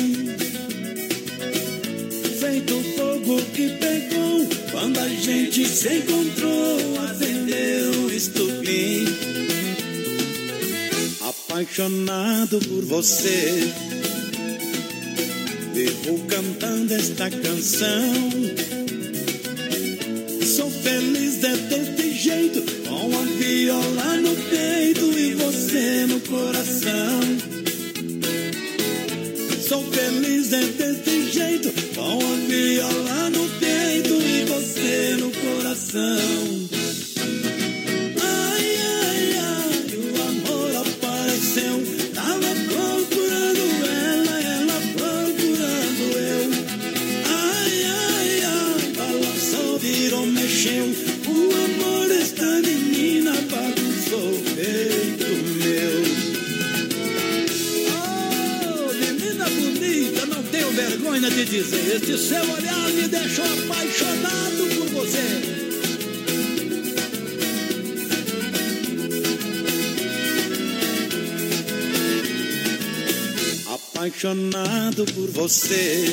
feito o fogo que pegou quando a gente se encontrou, acendeu o estupim. apaixonado por você. Vivo cantando esta canção. Sou feliz de ter te jeito, com a viola no peito e você no coração. Sou feliz de ter te jeito, com a viola no peito e você no coração. De dizer, este seu olhar me deixou apaixonado por você. Apaixonado por você.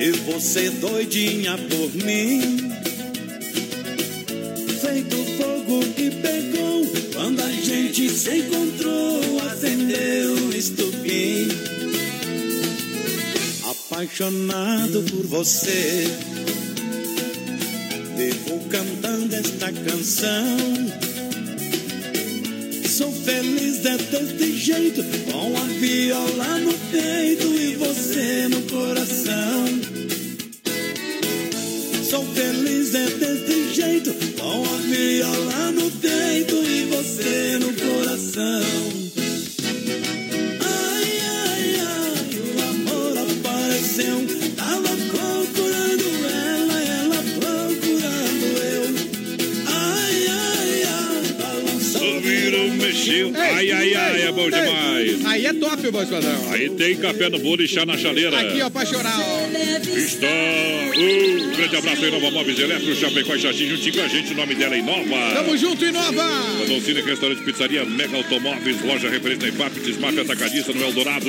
E você doidinha por mim. Feito fogo que pegou quando a gente se encontrou, acendeu o estupim. Apaixonado por você, vivo cantando esta canção. Sou feliz de ter te jeito, com a viola no peito e você no coração. Sou feliz de ter te jeito, com a viola no peito e você no coração. Ai, ai, ai, é bom demais. Aí é top, bom esquadrão. Aí tem café no bolo e chá na chaleira. Aqui, ó, pra chorar, ó. Está. Um grande abraço aí, Nova Móveis Eletro, Chapecó e Xaxim, juntinho com a gente, o nome dela é Inova. Tamo junto, Inova. A Doncine, restaurante, pizzaria, mega automóveis, loja referência na IPAP, Dismaf, atacadista no Eldorado.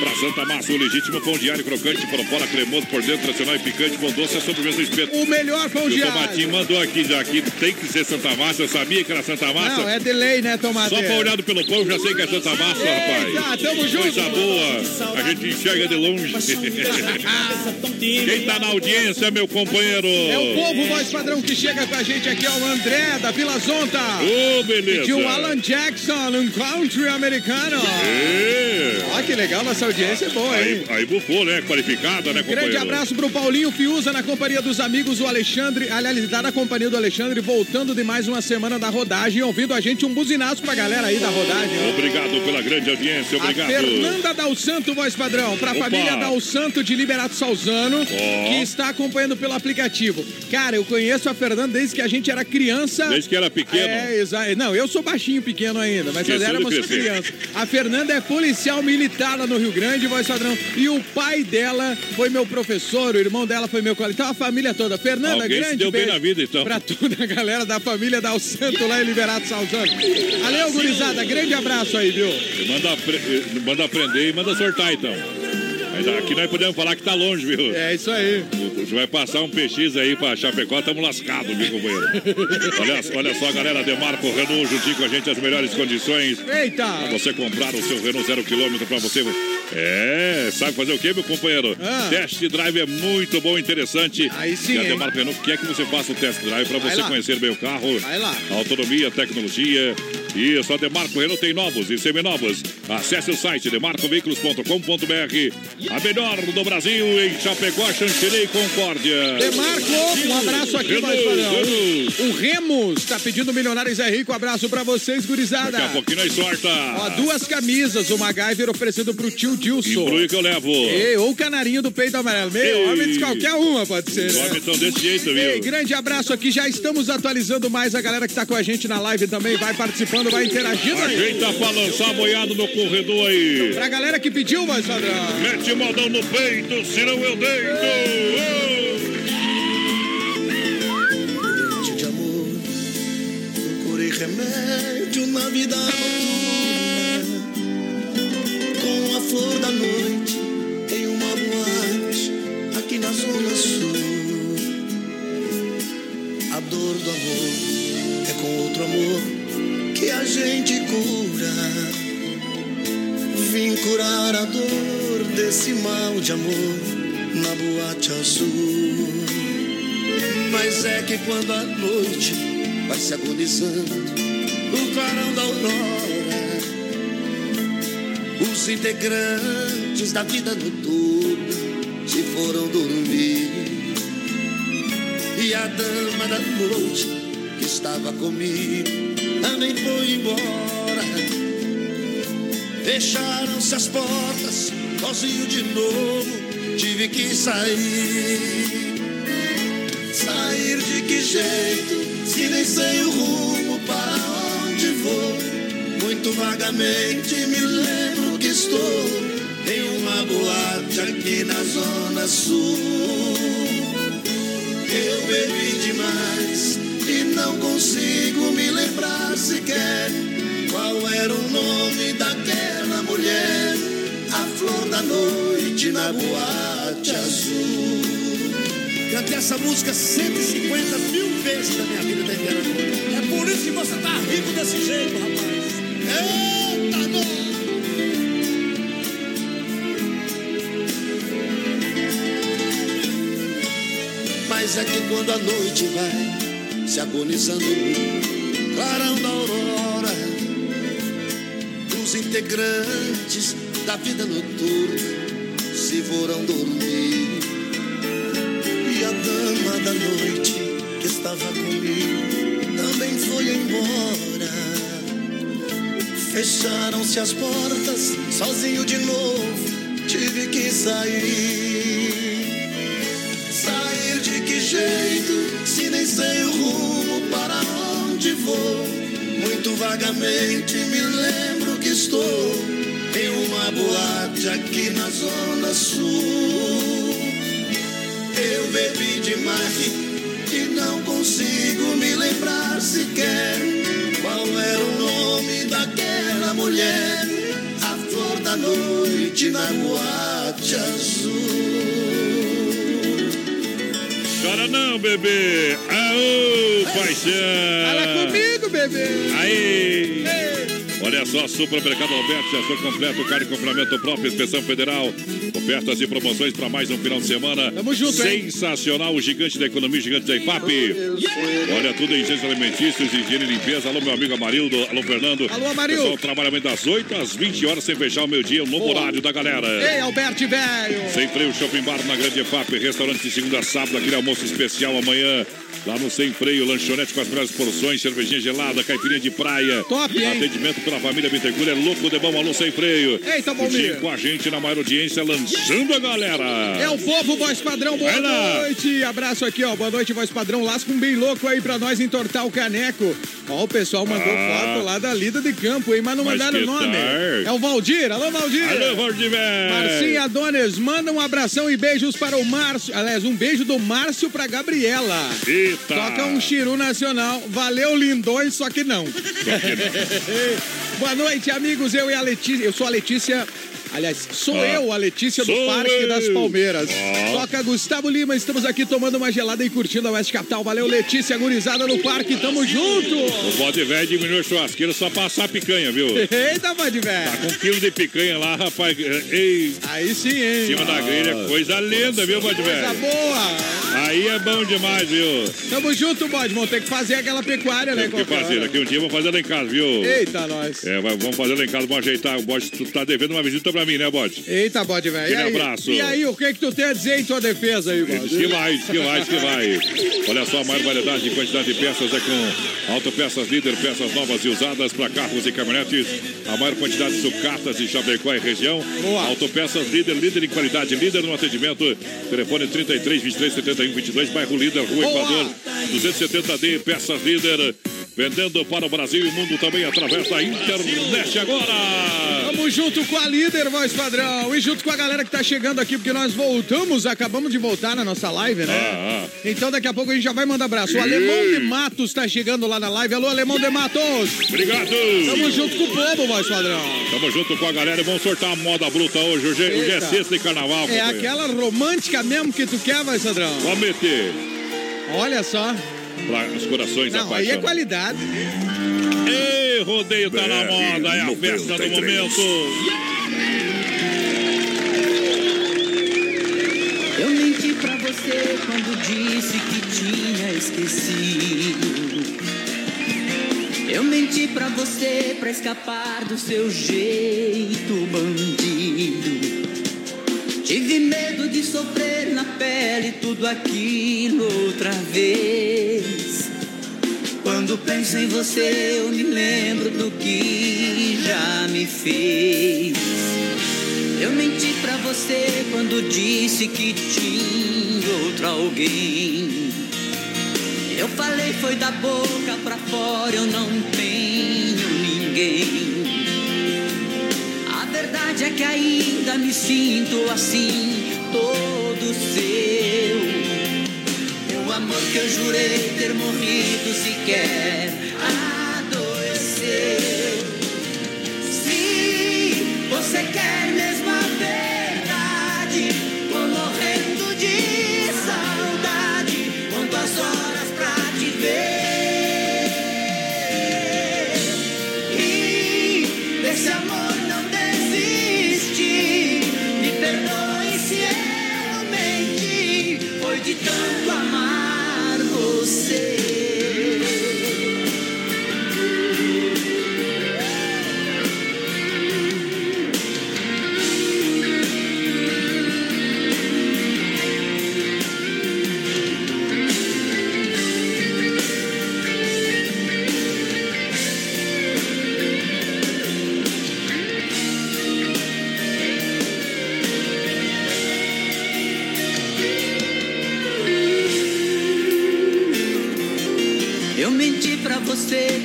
Pra Santa Massa, o legítimo pão diário crocante, por fora cremoso, por dentro tradicional e picante, com doce, é sobremesa espeto. O melhor pão diário. O Tomatinho mandou aqui, já aqui tem que ser Santa Massa, eu sabia que era Santa Massa. Não, é delay, né, Tomate? Só pra olhar pelo pão, já sei que é Santa Massa, rapaz. Ah, tamo junto. Coisa boa, a gente enxerga de longe. Quem tá na audiência, meu companheiro? É o povo voz padrão que chega com a gente aqui, é o André, da Vila Zonta. Ô, beleza. E o Alan Jackson, um country americano. Ó, que legal, nossa audiência é boa, hein? Aí bufou, né? Qualificada, né, companheiro? Grande abraço pro Paulinho Fiuza, na companhia dos amigos, o Alexandre. Aliás, ele tá na companhia do Alexandre, voltando de mais uma semana da rodagem, ouvindo a gente, um buzinaço pra galera aí da rodagem. Obrigado pela grande audiência, obrigado. A Fernanda Dal Santo, voz padrão, pra família Dal Santo de Liberato Salzano, que está acompanhando pelo aplicativo. Cara, eu conheço a Fernanda desde que a gente era criança. Desde que era pequeno? É, exato. Não, eu sou baixinho, pequeno ainda, mas nós éramos criança. A Fernanda é policial militar lá no Rio Grande, voz padrão. E o pai dela foi meu professor, o irmão dela foi meu colega. Então a família toda. Fernanda, alguém grande se deu bem na vida, então. Pra toda a galera da família Dal Santo lá em Liberato Salzano. Valeu, gurizada. Grande abraço aí, viu? Manda aprender e manda sortar, então. Mas aqui nós podemos falar que tá longe, viu? É isso aí. Você vai passar um PX aí pra Chapecó, estamos lascados, viu, companheiro? Olha só, galera, Demarco Renault, juntinho com a gente, as melhores condições. Eita! Pra você comprar o seu Renault 0 km, pra você... É, sabe fazer o quê, meu companheiro? Test drive é muito bom, interessante. Aí sim, hein? Demarco Renault quer que você faça o test drive pra você conhecer bem o carro. Vai lá. Autonomia, tecnologia... Isso, a Demarco Renault tem novos e seminovos. Acesse o site demarcoveículos.com.br. A melhor do Brasil em Chapecó, Chantilly e Concórdia. Demarco, um abraço aqui, o Remus está pedindo Milionários é Rico. Um abraço para vocês, gurizada. Daqui a pouquinho nós sorta. Ó, 2 camisas, o MacGyver oferecendo pro tio Dilson. E pro que eu levo. E, ou o canarinho do peito amarelo. Meio homem de qualquer uma, pode ser. Os homens estão desse jeito, viu? Ei, grande abraço aqui. Já estamos atualizando mais a galera que tá com a gente na live também. Vai participando. Vai interagindo aí. Ajeita pra lançar boiado no corredor aí. Pra galera que pediu, mas padrão. Mete o maldão no peito, senão eu deito. Noite de amor, procurei remédio na vida noturna. Com a flor da noite, tem uma boate aqui na zona sul. A dor do amor é com outro amor. que a gente cura. Vim curar a dor desse mal de amor na boate azul. Mas é que quando a noite vai se agonizando, o clarão da aurora, os integrantes da vida noturna se foram dormir. E a dama da noite que estava comigo também foi embora. Fecharam-se as portas, sozinho de novo, tive que sair. Sair de que jeito, se nem sei o rumo para onde vou? Muito vagamente me lembro que estou em uma boate aqui na Zona Sul. Eu bebi demais e não consigo me lembrar sequer qual era o nome daquela mulher, a flor da noite na boate azul. Até essa música 150 mil vezes na minha vida inteira. É por isso que você tá rico desse jeito, rapaz. Eita, não! Mas é que quando a noite vai se agonizando, clarão da aurora, os integrantes da vida noturna se foram dormir. A dama da noite que estava comigo também foi embora. Fecharam-se as portas, sozinho de novo, tive que sair. Sair de que jeito, se nem sei o rumo para onde vou? Muito vagamente me lembro que estou em uma boate aqui na Zona Sul. Eu bebi demais e não consigo me lembrar sequer qual era o nome daquela mulher, a flor da noite na boate azul. Chora não, bebê. Aô, paixão. Fala comigo, bebê. Aí. Ei. Olha só, Supermercado Alberto, setor completo, carne e complemento próprio, inspeção federal, ofertas e promoções para mais um final de semana. Tamo junto, hein? Sensacional, o gigante da economia, o gigante da IPAP. Oh, olha, tudo em gêneros alimentícios, higiene e limpeza. Alô, meu amigo Amarildo, alô, Fernando. Alô, Amarildo. Pessoal, trabalha das 8 às 20 horas, sem fechar o meio-dia, o novo horário da galera. Ei, Alberto velho. Sem freio, shopping bar na grande IPAP, restaurante de segunda a sábado, aquele almoço especial amanhã. Lá no Sem Freio, lanchonete com as melhores porções, cervejinha gelada, caipirinha de praia. Top, hein? Atendimento pela família Bittencourt, é louco de bom, alô Sem Freio. Eita, bom dia. Com a gente na maior audiência, lançando a galera. É o povo, voz padrão, boa noite. Abraço aqui, ó, boa noite, voz padrão. Lasca um bem louco aí pra nós entortar o caneco. Ó, o pessoal mandou foto lá da lida de campo, hein, mas não mandaram o nome. É o Valdir, alô Valdir. Alô Valdir. Marcinha Dones, manda um abração e beijos para o Márcio, aliás, um beijo do Márcio pra Gabriela. E toca um Chiru Nacional. Valeu, lindões, só que não. Boa noite, amigos. Eu e a Letícia. Eu sou a Letícia. Aliás, sou eu, a Letícia do Parque das Palmeiras. Toca Gustavo Lima. Estamos aqui tomando uma gelada e curtindo a Oeste Capital. Valeu, Letícia, gurizada no parque. Tamo junto. O bode velho diminuiu a churrasqueira só pra assar picanha, viu? Eita, bode velho. Tá com 1 quilo de picanha lá, rapaz. Ei. Aí sim, hein? Em cima da grelha. Coisa linda, viu, bode velho? Coisa boa. Aí é bom demais, viu? Tamo junto, bode. Vamos ter que fazer aquela pecuária, né? Tem que fazer. Daqui um dia vamos fazer lá em casa, viu? Eita, nós. É, vamos fazer lá em casa. Vamos ajeitar. O bode tá devendo uma visita pra mim, né, bode? Eita, bode, velho. Um abraço. E aí, o que que tu tem a dizer em tua defesa aí, bode? Que vai. Olha só, a maior variedade e quantidade de peças é com Autopeças Líder, peças novas e usadas para carros e caminhonetes. A maior quantidade de sucatas de Chapecó e região. Boa. Autopeças Líder, líder em qualidade, líder no atendimento. Telefone 33 23 71 22, bairro Líder, Rua Equador, 270D, Peças Líder. Vendendo para o Brasil e o mundo também através da internet agora. Tamo junto com a Líder, voz padrão. E junto com a galera que tá chegando aqui, porque nós acabamos de voltar na nossa live, né? Então daqui a pouco a gente já vai mandar abraço. O Alemão de Matos tá chegando lá na live. Alô, Alemão de Matos. Obrigado. Tamo junto com o povo, voz padrão. Tamo junto com a galera. Vamos sortar a moda bruta hoje. Hoje é sexta de carnaval. É aquela romântica mesmo que tu quer, voz padrão. Vamos meter. Olha só. Para os corações da paixão. Aí é qualidade. Ei, rodeio tá na moda, é a festa do momento. Eu menti pra você quando disse que tinha esquecido. Eu menti pra você pra escapar do seu jeito bandido. Tive medo de sofrer na pele tudo aquilo outra vez. Quando penso em você eu me lembro do que já me fez. Eu menti pra você quando disse que tinha outro alguém. Eu falei foi da boca pra fora, eu não tenho ninguém. A verdade é que ainda me sinto assim, todo seu. Meu amor que eu jurei ter morrido sequer adoeceu. Se você quer mesmo a verdade, tô morrendo de saudade. Conto as horas pra te ver e desse amor. De tanto amar você.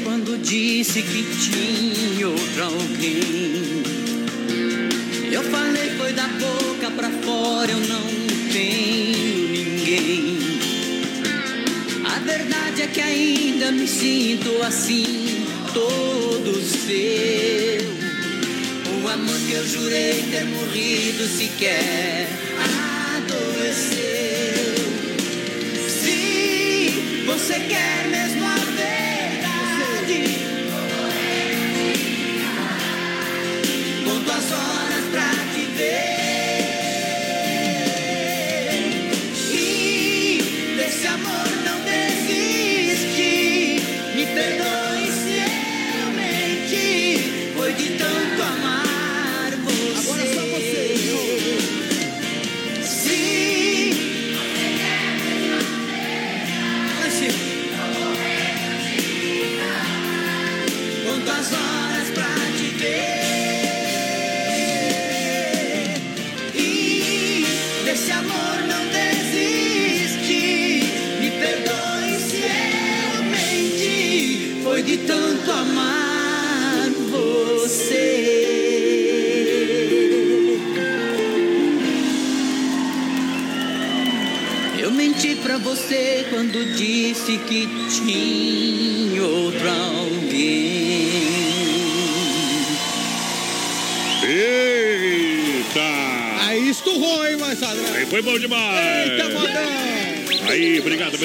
Quando disse que tinha outro alguém, eu falei foi da boca pra fora, eu não tenho ninguém. A verdade é que ainda me sinto assim, todo seu. O amor que eu jurei ter morrido sequer adoeceu. Se você quer mesmo a vez, conto as horas pra te ver e desse amor não desiste. Me perdoe se eu menti, foi de tanto amar você. Agora só você, João. Se você quer mesmo a verdade, tô morrendo de saudade. Conto as horas pra te ver. Esse amor não desiste. Me perdoe se eu menti, foi de tanto amar você. Eu menti pra você quando disse que tinha outro alguém. Eita! Aí esturrou, hein, moçada? Aí foi bom demais. Eita, modão. Aí, obrigado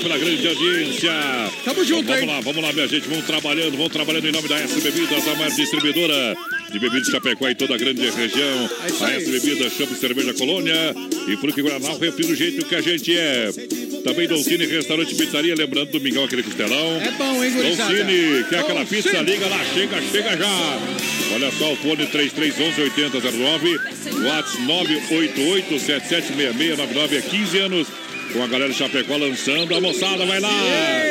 pela grande audiência. Tamo junto, então, vamos lá, minha gente. Vamos trabalhando em nome da S Bebidas, a maior distribuidora de bebidas de Chapecó e toda a grande região. A S Bebidas, Champ Cerveja Colônia e Fruque Guaraná, refiro o jeito que a gente é. Também Doncine, restaurante e pizzaria, lembrando, domingão, aquele costelão. É bom, hein, gurizada? Doncine, quer aquela pizza? Liga lá, chega já. Olha só, o fone 3311-8009, WhatsApp 988-776699, é 15 anos. Com a galera de Chapecó lançando, a moçada vai lá.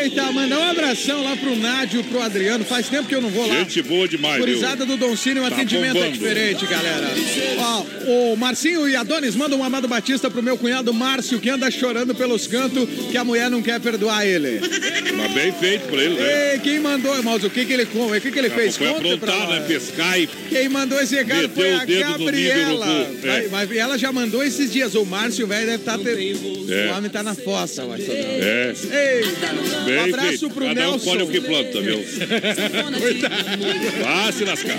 Eita, mandar um abração lá pro Nádio, pro Adriano, faz tempo que eu não vou lá. Gente boa demais, Curizada do Doncine, o atendimento é diferente, galera. Ó, o Marcinho e Adonis mandam um amado Batista pro meu cunhado Márcio, que anda chorando pelos cantos, que a mulher não quer perdoar ele. Mas bem feito pra ele, né? Ei, quem mandou, irmãos, o que que ele come, o que que ele fez? Foi aprontar, né, pescar e... Quem mandou esse recado foi a Gabriela. Mas ela já mandou esses dias, o Márcio, velho, deve estar... homem tá na fossa, eu acho. É. Ei, um abraço pro Nelson. Cada um colhe o que planta, viu? Vá se lascar.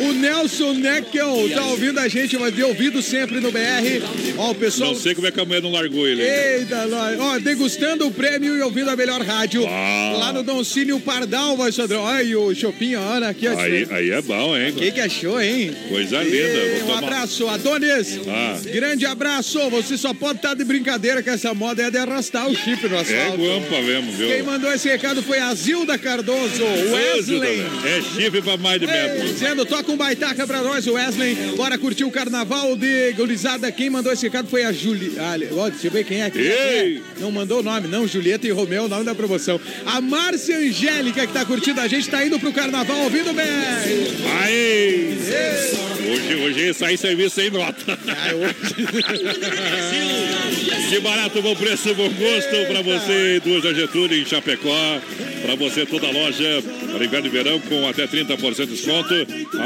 O Nelson Neckel tá ouvindo a gente, mas de ouvido sempre no BR. Ó, o pessoal... Não sei como é que a mulher não largou ele. Eita, nós. Ó, degustando o prêmio e ouvindo a melhor rádio. Lá no Doncine, o Pardal, vai, Sandrão. Ó, e o Chopinho, olha aqui. Aí é bom, hein? O que achou, hein? Coisa linda. Um abraço, Adonis. Grande abraço. Você só pode estar de brincadeira que essa moda é de arrastar o chip no asfalto. É guampa mesmo, viu? Quem mandou esse recado foi a Zilda Cardoso, Wesley. É chip pra mais de metro. Dizendo, toca um baitaca pra nós, Wesley. Bora curtir o carnaval de gurizada. Quem mandou esse recado foi a Juliana. Ó, deixa eu ver quem é aqui. Ei. Não mandou o nome, não. Julieta e Romeu, o nome da promoção. A Márcia Angélica, que tá curtindo a gente, tá indo pro carnaval ouvindo bem. Aí! Hoje sai serviço sem nota. Que barato, bom preço, bom gosto pra você, duas da Getúlio em Chapecó. Pra você, toda a loja, para inverno e verão, com até 30% de desconto,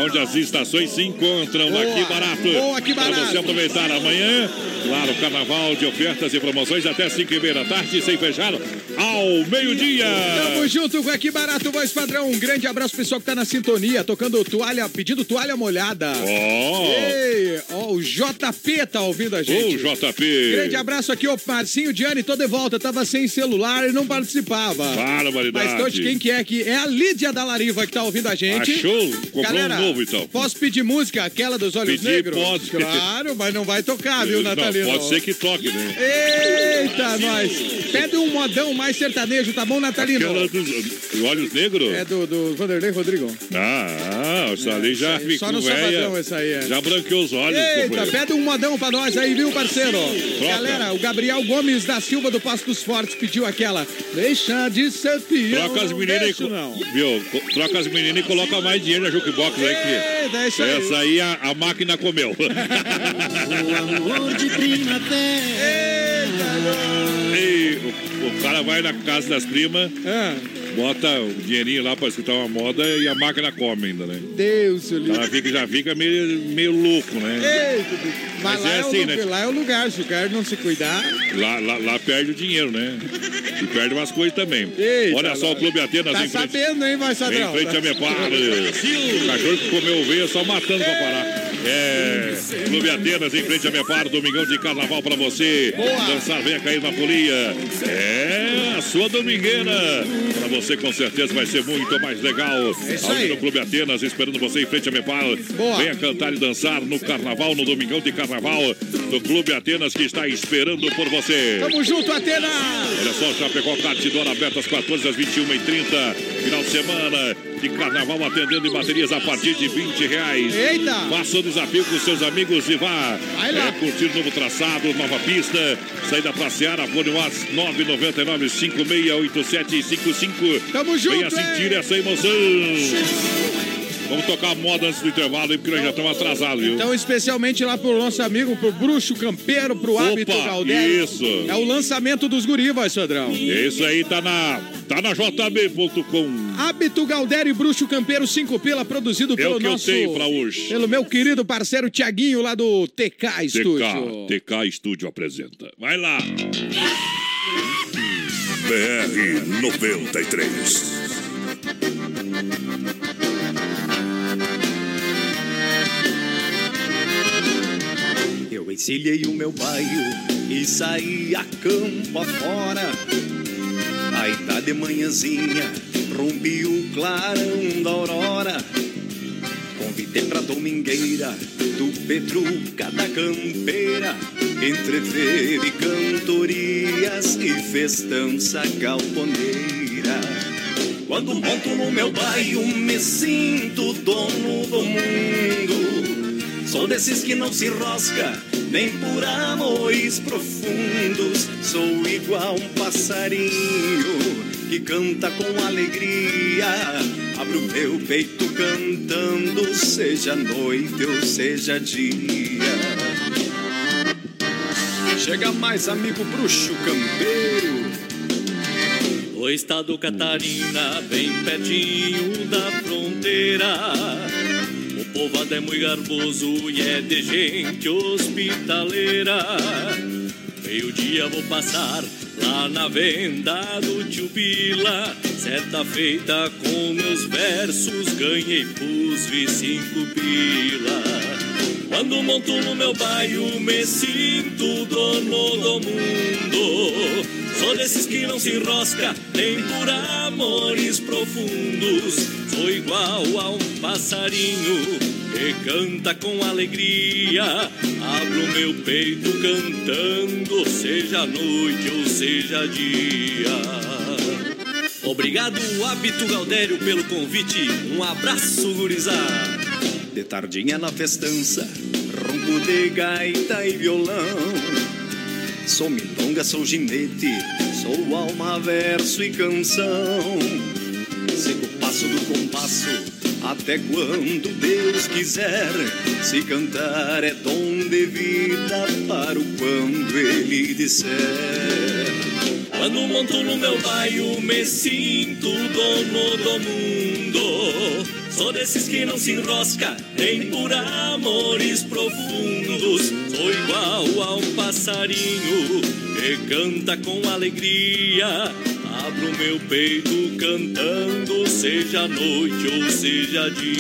onde as estações se encontram. Boa, aqui barato. Boa, aqui barato. Para você aproveitar amanhã, lá no Carnaval de Ofertas e Promoções, até 5h30 da tarde, sem fechar, ao meio-dia. Tamo junto com Aqui Barato, voz padrão. Um grande abraço, pessoal que tá na sintonia, tocando toalha, pedindo toalha molhada. Ó, o JP tá ouvindo a gente. Ô, JP. Grande abraço aqui, ó, Marcinho Diane, tô de volta. Tava sem celular e não participava. Para, Maridade. Mas hoje quem que é aqui? É a Lídia da Lariva que tá ouvindo a gente. Achou? Comprou. Galera, um novo, então. Posso pedir música? Aquela dos Olhos Negros? Pode. Claro, mas não vai tocar, viu, Natalino? Pode ser que toque, né? Eita, nós. Pede um modão mais sertanejo, tá bom, Natalino? Aquela dos Olhos Negros? É do Vanderlei Rodrigo. Essa ali já ficou só no sabadão, essa aí é. Já branqueou os olhos. Eita, pede um modão pra nós aí, viu, parceiro? Troca. Galera, o Gabriel Gomes da Silva do Passo dos Fortes pediu aquela. Deixa de ser pior. Troca as meninas e coloca mais dinheiro na jukebox. Essa aí a máquina comeu. O amor de primavera. O cara vai na casa das primas. Bota o dinheirinho lá pra escutar uma moda e a máquina come ainda, né? Deus, o já fica meio louco, né? Mas lá é assim, né? Lá é o lugar, se o cara não se cuidar... Lá perde o dinheiro, né? E perde umas coisas também. Eita, olha só, o Clube Atenas tá em frente... sabendo, hein, vai, Sadrão? Em frente a Mepar. O cachorro que comeu ovelha só matando pra parar. Clube Atenas em frente a Mepar, domingão de carnaval pra você. Boa. Dançar, venha cair na folia. É a sua domingueira. Pra você com certeza vai ser muito mais legal. Aqui no Clube Atenas, esperando você em frente a Mepar. Boa. Venha cantar e dançar no carnaval, no domingão de carnaval do Clube Atenas, que está esperando por você. Tamo junto, Atenas! Olha só, Chapecó Cartidora aberta às 14h, às 21h30. Final de semana de carnaval, atendendo em baterias a partir de R$20. Eita! Faça o desafio com seus amigos e vá curtir o novo traçado, nova pista. Saída pra Seara, fone Whats 999-568755. Tamo junto! Venha sentir essa emoção! Vamos tocar a moda antes do intervalo, porque nós já estamos atrasados, viu? Então, especialmente lá pro nosso amigo, pro Bruxo Campeiro, pro Hábito Galdério. Isso! É o lançamento dos gurivas, Sandrão. Isso aí, tá na jb.com. Hábito Galdério e Bruxo Campeiro, 5 pila, produzido pelo nosso... eu tenho pra hoje. Pelo meu querido parceiro Tiaguinho, lá do TK Studio. TK Studio apresenta. Vai lá! BR 93. Eu encilhei o meu bairro e saí a campo afora. Aí tá de manhãzinha, rompi o clarão da aurora. Convidei pra domingueira do Petruca da Campeira, entre feira e cantorias e festança galponeira. Quando monto no meu bairro me sinto dono do mundo. Sou desses que não se enrosca, nem por amores profundos. Sou igual um passarinho que canta com alegria. Abro o meu peito cantando, seja noite ou seja dia. Chega mais, amigo Bruxo Campeiro. O estado Catarina, bem pertinho da fronteira. O povoado é muito garboso e é de gente hospitaleira. Meio dia vou passar lá na venda do tio Pila. Certa feita com meus versos ganhei pros vi 5 pila. Quando monto no meu bairro me sinto dono do mundo. Sou desses que não se enrosca nem por amores profundos. Sou igual a um passarinho que canta com alegria. Abro meu peito cantando, seja noite ou seja dia. Obrigado, Hábito Galdério, pelo convite. Um abraço, gurizá. De tardinha na festança, rombo de gaita e violão. Sou milonga, sou ginete, sou alma, verso e canção. Sigo o passo do compasso até quando Deus quiser. Se cantar é dom de vida para o quando Ele disser. Quando monto no meu bairro me sinto dono do mundo. Sou desses que não se enrosca nem por amores profundos. Sou igual a um passarinho que canta com alegria. Abro meu peito cantando, seja noite ou seja dia.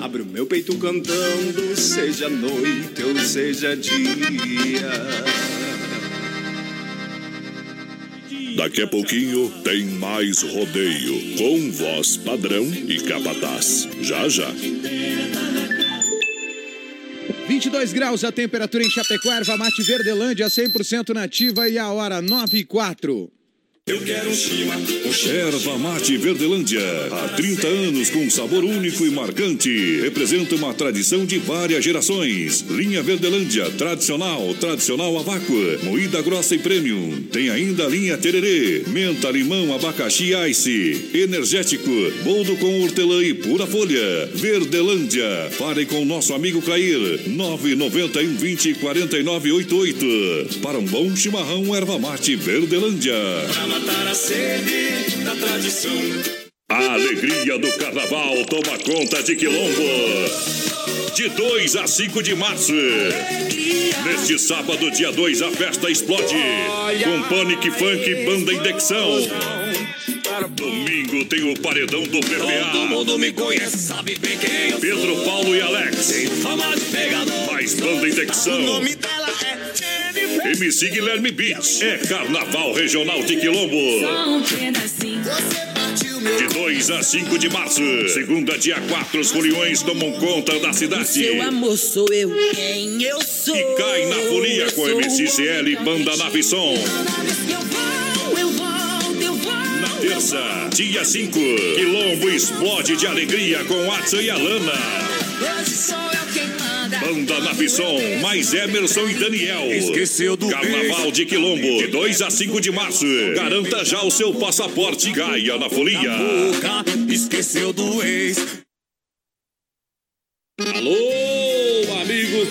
Abro meu peito cantando, seja noite ou seja dia. Daqui a pouquinho tem mais rodeio, com voz padrão e capataz. Já, já. 22 graus a temperatura em Chapecó, erva mate Verdelândia, 100% nativa e a hora 9:04. Eu quero um chima. Erva mate Verdelândia. Há 30 anos com um sabor único e marcante. Representa uma tradição de várias gerações. Linha Verdelândia, tradicional a vácuo, moída grossa e premium. Tem ainda a linha tererê, menta, limão, abacaxi ice, energético, boldo com hortelã e pura folha. Verdelândia. Fale com o nosso amigo Cair, 991 20 49 88. Para um bom chimarrão, erva mate Verdelândia. Matar a sede da tradição. A alegria do carnaval toma conta de Quilombo. De 2 a 5 de março. Neste sábado, dia 2, a festa explode. Com Panic Funk, Banda Indexão. Domingo tem o paredão do PPA. Todo mundo me conhece, sabe bem quem eu Pedro, sou. Paulo e Alex. Tem fama de pegador. Mais Banda Indexão. O nome dela é MC Guilherme Beats. É Carnaval Regional de Quilombo. De 2 a 5 de março. Segunda, dia 4, os foliões tomam conta da cidade. Seu amor sou eu, quem eu sou. E cai na folia com MC CL e Banda Nave Som. Na terça, dia 5, Quilombo explode de alegria com Atsa e Alana. Banda Navisson, mais Emerson e Daniel. Esqueceu do Carnaval de Quilombo, de 2 a 5 de março. Garanta já o seu passaporte. Gaia na folia. Esqueceu do ex. Alô, amigos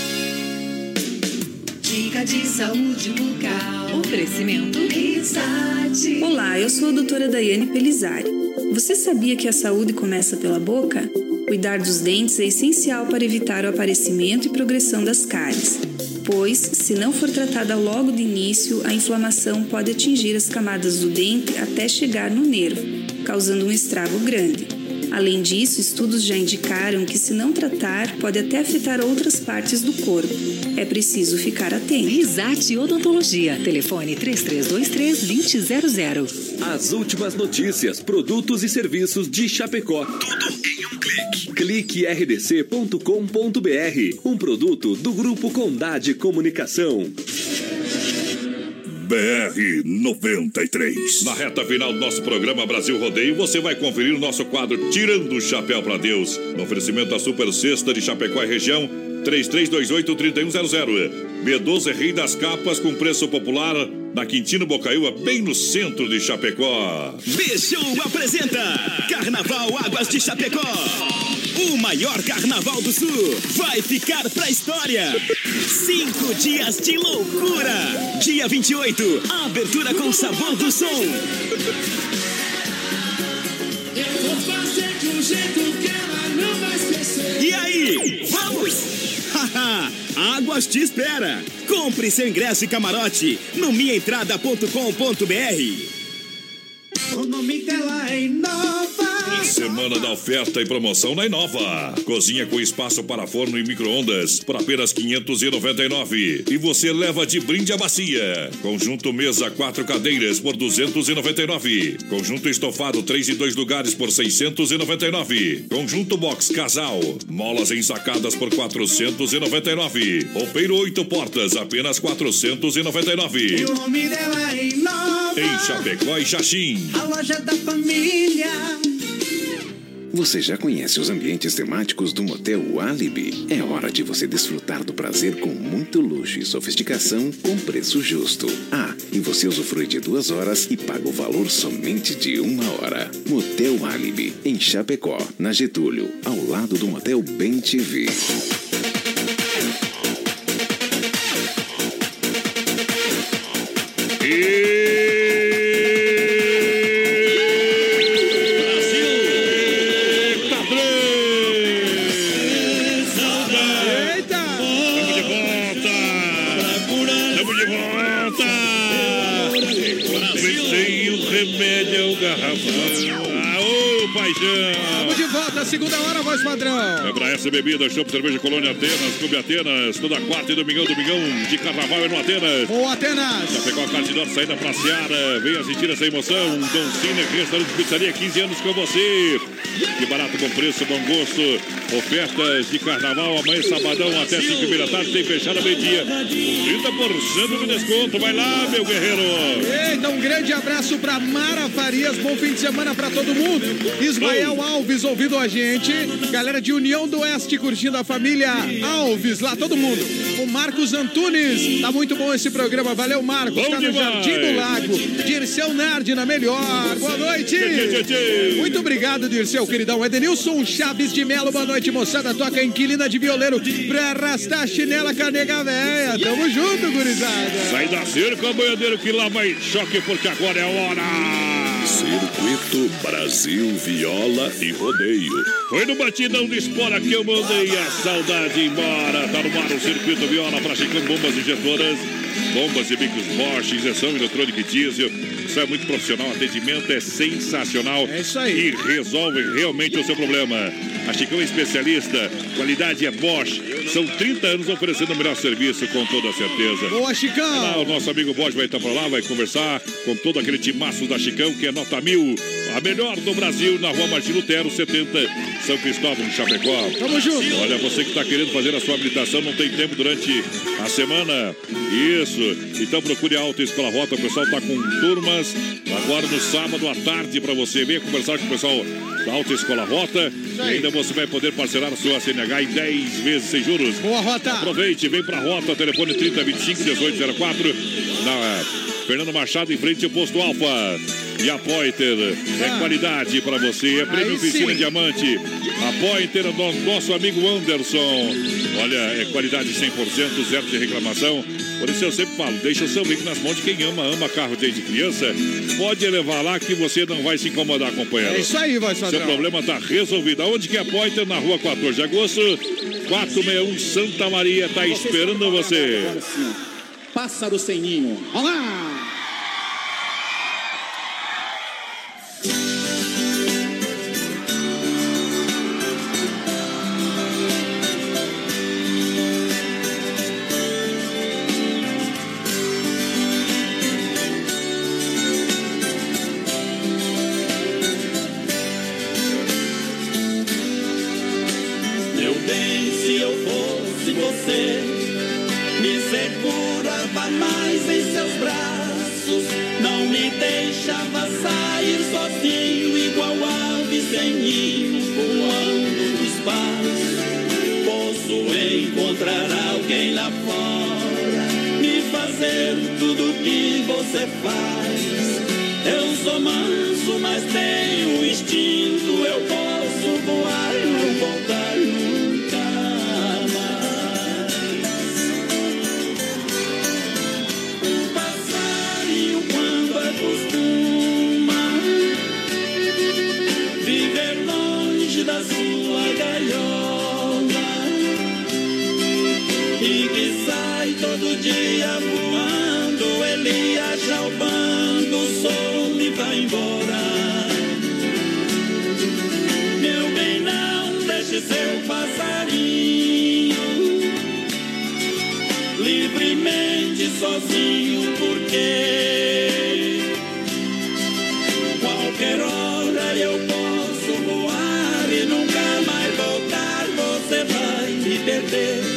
Dica de saúde bucal. Oferecimento Risate. Olá, eu sou a doutora Daiane Pelizari. Você sabia que a saúde começa pela boca? Cuidar dos dentes é essencial para evitar o aparecimento e progressão das cáries, pois, se não for tratada logo de início, a inflamação pode atingir as camadas do dente até chegar no nervo, causando um estrago grande. Além disso, estudos já indicaram que, se não tratar, pode até afetar outras partes do corpo. É preciso ficar atento. Risate Odontologia. Telefone 3323-2000. As últimas notícias, produtos e serviços de Chapecó. Tudo em um clique. Clique rdc.com.br. Um produto do Grupo Condade Comunicação. BR 93. Na reta final do nosso programa Brasil Rodeio, você vai conferir o nosso quadro Tirando o Chapéu para Deus. No oferecimento da Super Cesta de Chapecó e região, 3328-3100. B12 Rei das Capas com preço popular, na Quintino Bocaiúva, bem no centro de Chapecó. Bichão apresenta Carnaval Águas de Chapecó. O maior carnaval do sul vai ficar pra história. 5 dias de loucura. Dia 28, abertura com sabor do som. Eu vou fazer de um jeito que ela não vai esquecer. E aí, vamos? Haha, Águas te espera. Compre seu ingresso e camarote no minhaentrada.com.br. O nome dela é Inova. Semana da oferta e promoção na Inova. Cozinha com espaço para forno e micro-ondas por apenas R$599. E você leva de brinde a bacia. Conjunto mesa 4 cadeiras por R$299. Conjunto estofado 3 e 2 lugares por R$699. Conjunto box casal. Molas ensacadas por R$499. Roupeiro 8 portas, apenas R$499. E o nome dela é Inova. Em Chapecó e Xaxim. A loja da família. Você já conhece os ambientes temáticos do Motel Alibi? É hora de você desfrutar do prazer com muito luxo e sofisticação com preço justo. Ah, e você usufrui de 2 horas e paga o valor somente de 1 hora. Motel Alibi, em Chapecó, na Getúlio, ao lado do Motel Bem TV. Segunda hora, voz padrão. É pra S Bebidas, Shop Cerveja Colônia Atenas, Clube Atenas, toda quarta e domingão de carnaval é no Atenas. Ô, Atenas! Já pegou a carte de nossa saída pra Seara, vem assistir essa emoção. Doncine, restaurante de pizzaria, 15 anos com você. Que barato, com preço, bom gosto. Ofertas de carnaval, amanhã, sabadão, até 5h30, tem fechado meio-dia. 30% de desconto, vai lá, meu guerreiro. Eita, um grande abraço pra Mara Farias, bom fim de semana pra todo mundo. Ismael Alves, ouvindo a gente. Galera de União do Oeste curtindo a família Alves, lá todo mundo. O Marcos Antunes, tá muito bom esse programa, valeu Marcos, bom tá demais. No Jardim do Lago, Dirceu Nardi na melhor, boa noite. Muito obrigado, Dirceu, queridão. Edenilson Chaves de Melo, boa noite moçada, toca Inquilina de Violeiro pra arrastar a chinela canega véia, tamo junto, gurizada. Sai da cerca, banhadeiro, que lá vai choque, porque agora é hora. Circuito Brasil, Viola e Rodeio. Foi no batidão de espora que eu mandei a saudade embora. Tá no mar o Circuito Viola pra Chicão, bombas injetoras, bombas e bicos Bosch, injeção eletrônica e diesel. Isso é muito profissional, atendimento é sensacional. É isso aí. E resolve realmente o seu problema. A Chicão é especialista, qualidade é Bosch. São 30 anos oferecendo o melhor serviço, com toda certeza. Boa, Chicão! Lá, o nosso amigo Bosch vai estar pra lá, vai conversar com todo aquele timaço da Chicão, que é nota 1000, a melhor do Brasil, na rua Martim Lutero, 70, São Cristóvão, Chapecó. Tamo junto! Olha, você que tá querendo fazer a sua habilitação, não tem tempo durante a semana. Isso! Então procure a Autoescola Rota, o pessoal tá com turmas agora no sábado à tarde pra você. Venha conversar com o pessoal da Autoescola Rota. E ainda você vai poder parcelar a sua CNH em 10 vezes sem juros. Boa, Rota! Aproveite, vem pra Rota, telefone 3025-1804, na Fernando Machado, em frente ao Posto Alfa. E a Pointer é qualidade pra você, é prêmio Piscina Diamante. A Pointer é do nosso amigo Anderson. Olha, é qualidade 100%, zero de reclamação. Por isso eu sempre falo, deixa o seu link nas mãos de quem ama carro desde criança. Pode levar lá que você não vai se incomodar, companheiro. É isso aí, vai fazer. Seu problema tá resolvido. Onde que é a Pointer? Na rua 14 de agosto, 461 Santa Maria. Tá esperando você. Agora sim, Pássaro Sem Ninho. Olá! Encontrar alguém lá fora, me fazer fazer tudo que você faz. Eu sou manso, mas tenho instinto. Eu posso voar e não voltar nunca mais. Um passarinho quando acostuma viver longe da sua gaiola e que sai todo dia voando, ele acha o bando, o sol e vai embora. Meu bem, não deixe seu passarinho livremente sozinho, porque qualquer hora eu posso voar e nunca mais voltar, você vai me perder.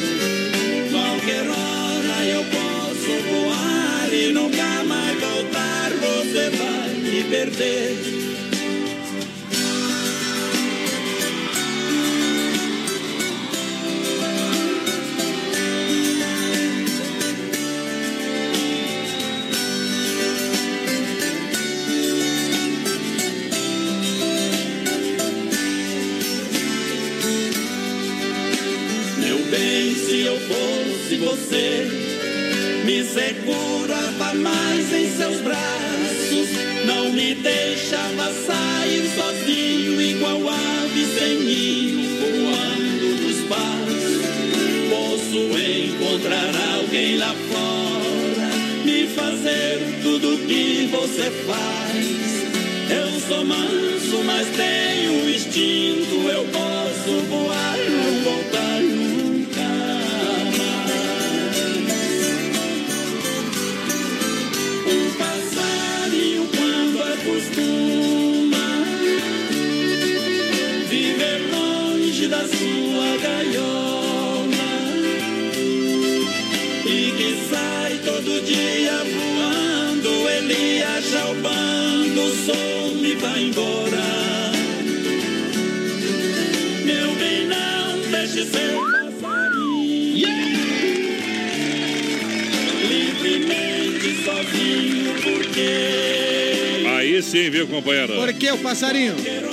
E nunca mais voltar, você vai me perder. Meu bem, se eu fosse você, me segurava mais em seus braços, não me deixava sair sozinho, igual ave sem ninho, voando nos pares. Posso encontrar alguém lá fora, me fazer tudo que você faz. Eu sou manso, mas tenho instinto, eu posso voar e não voltar nunca. Viver longe da sua gaiola e que sai todo dia voando, ele acha o bando, some e vai embora. Meu bem, não deixe seu passarinho livremente sozinho, porque aí sim, viu, companheiro? Por que o passarinho? É.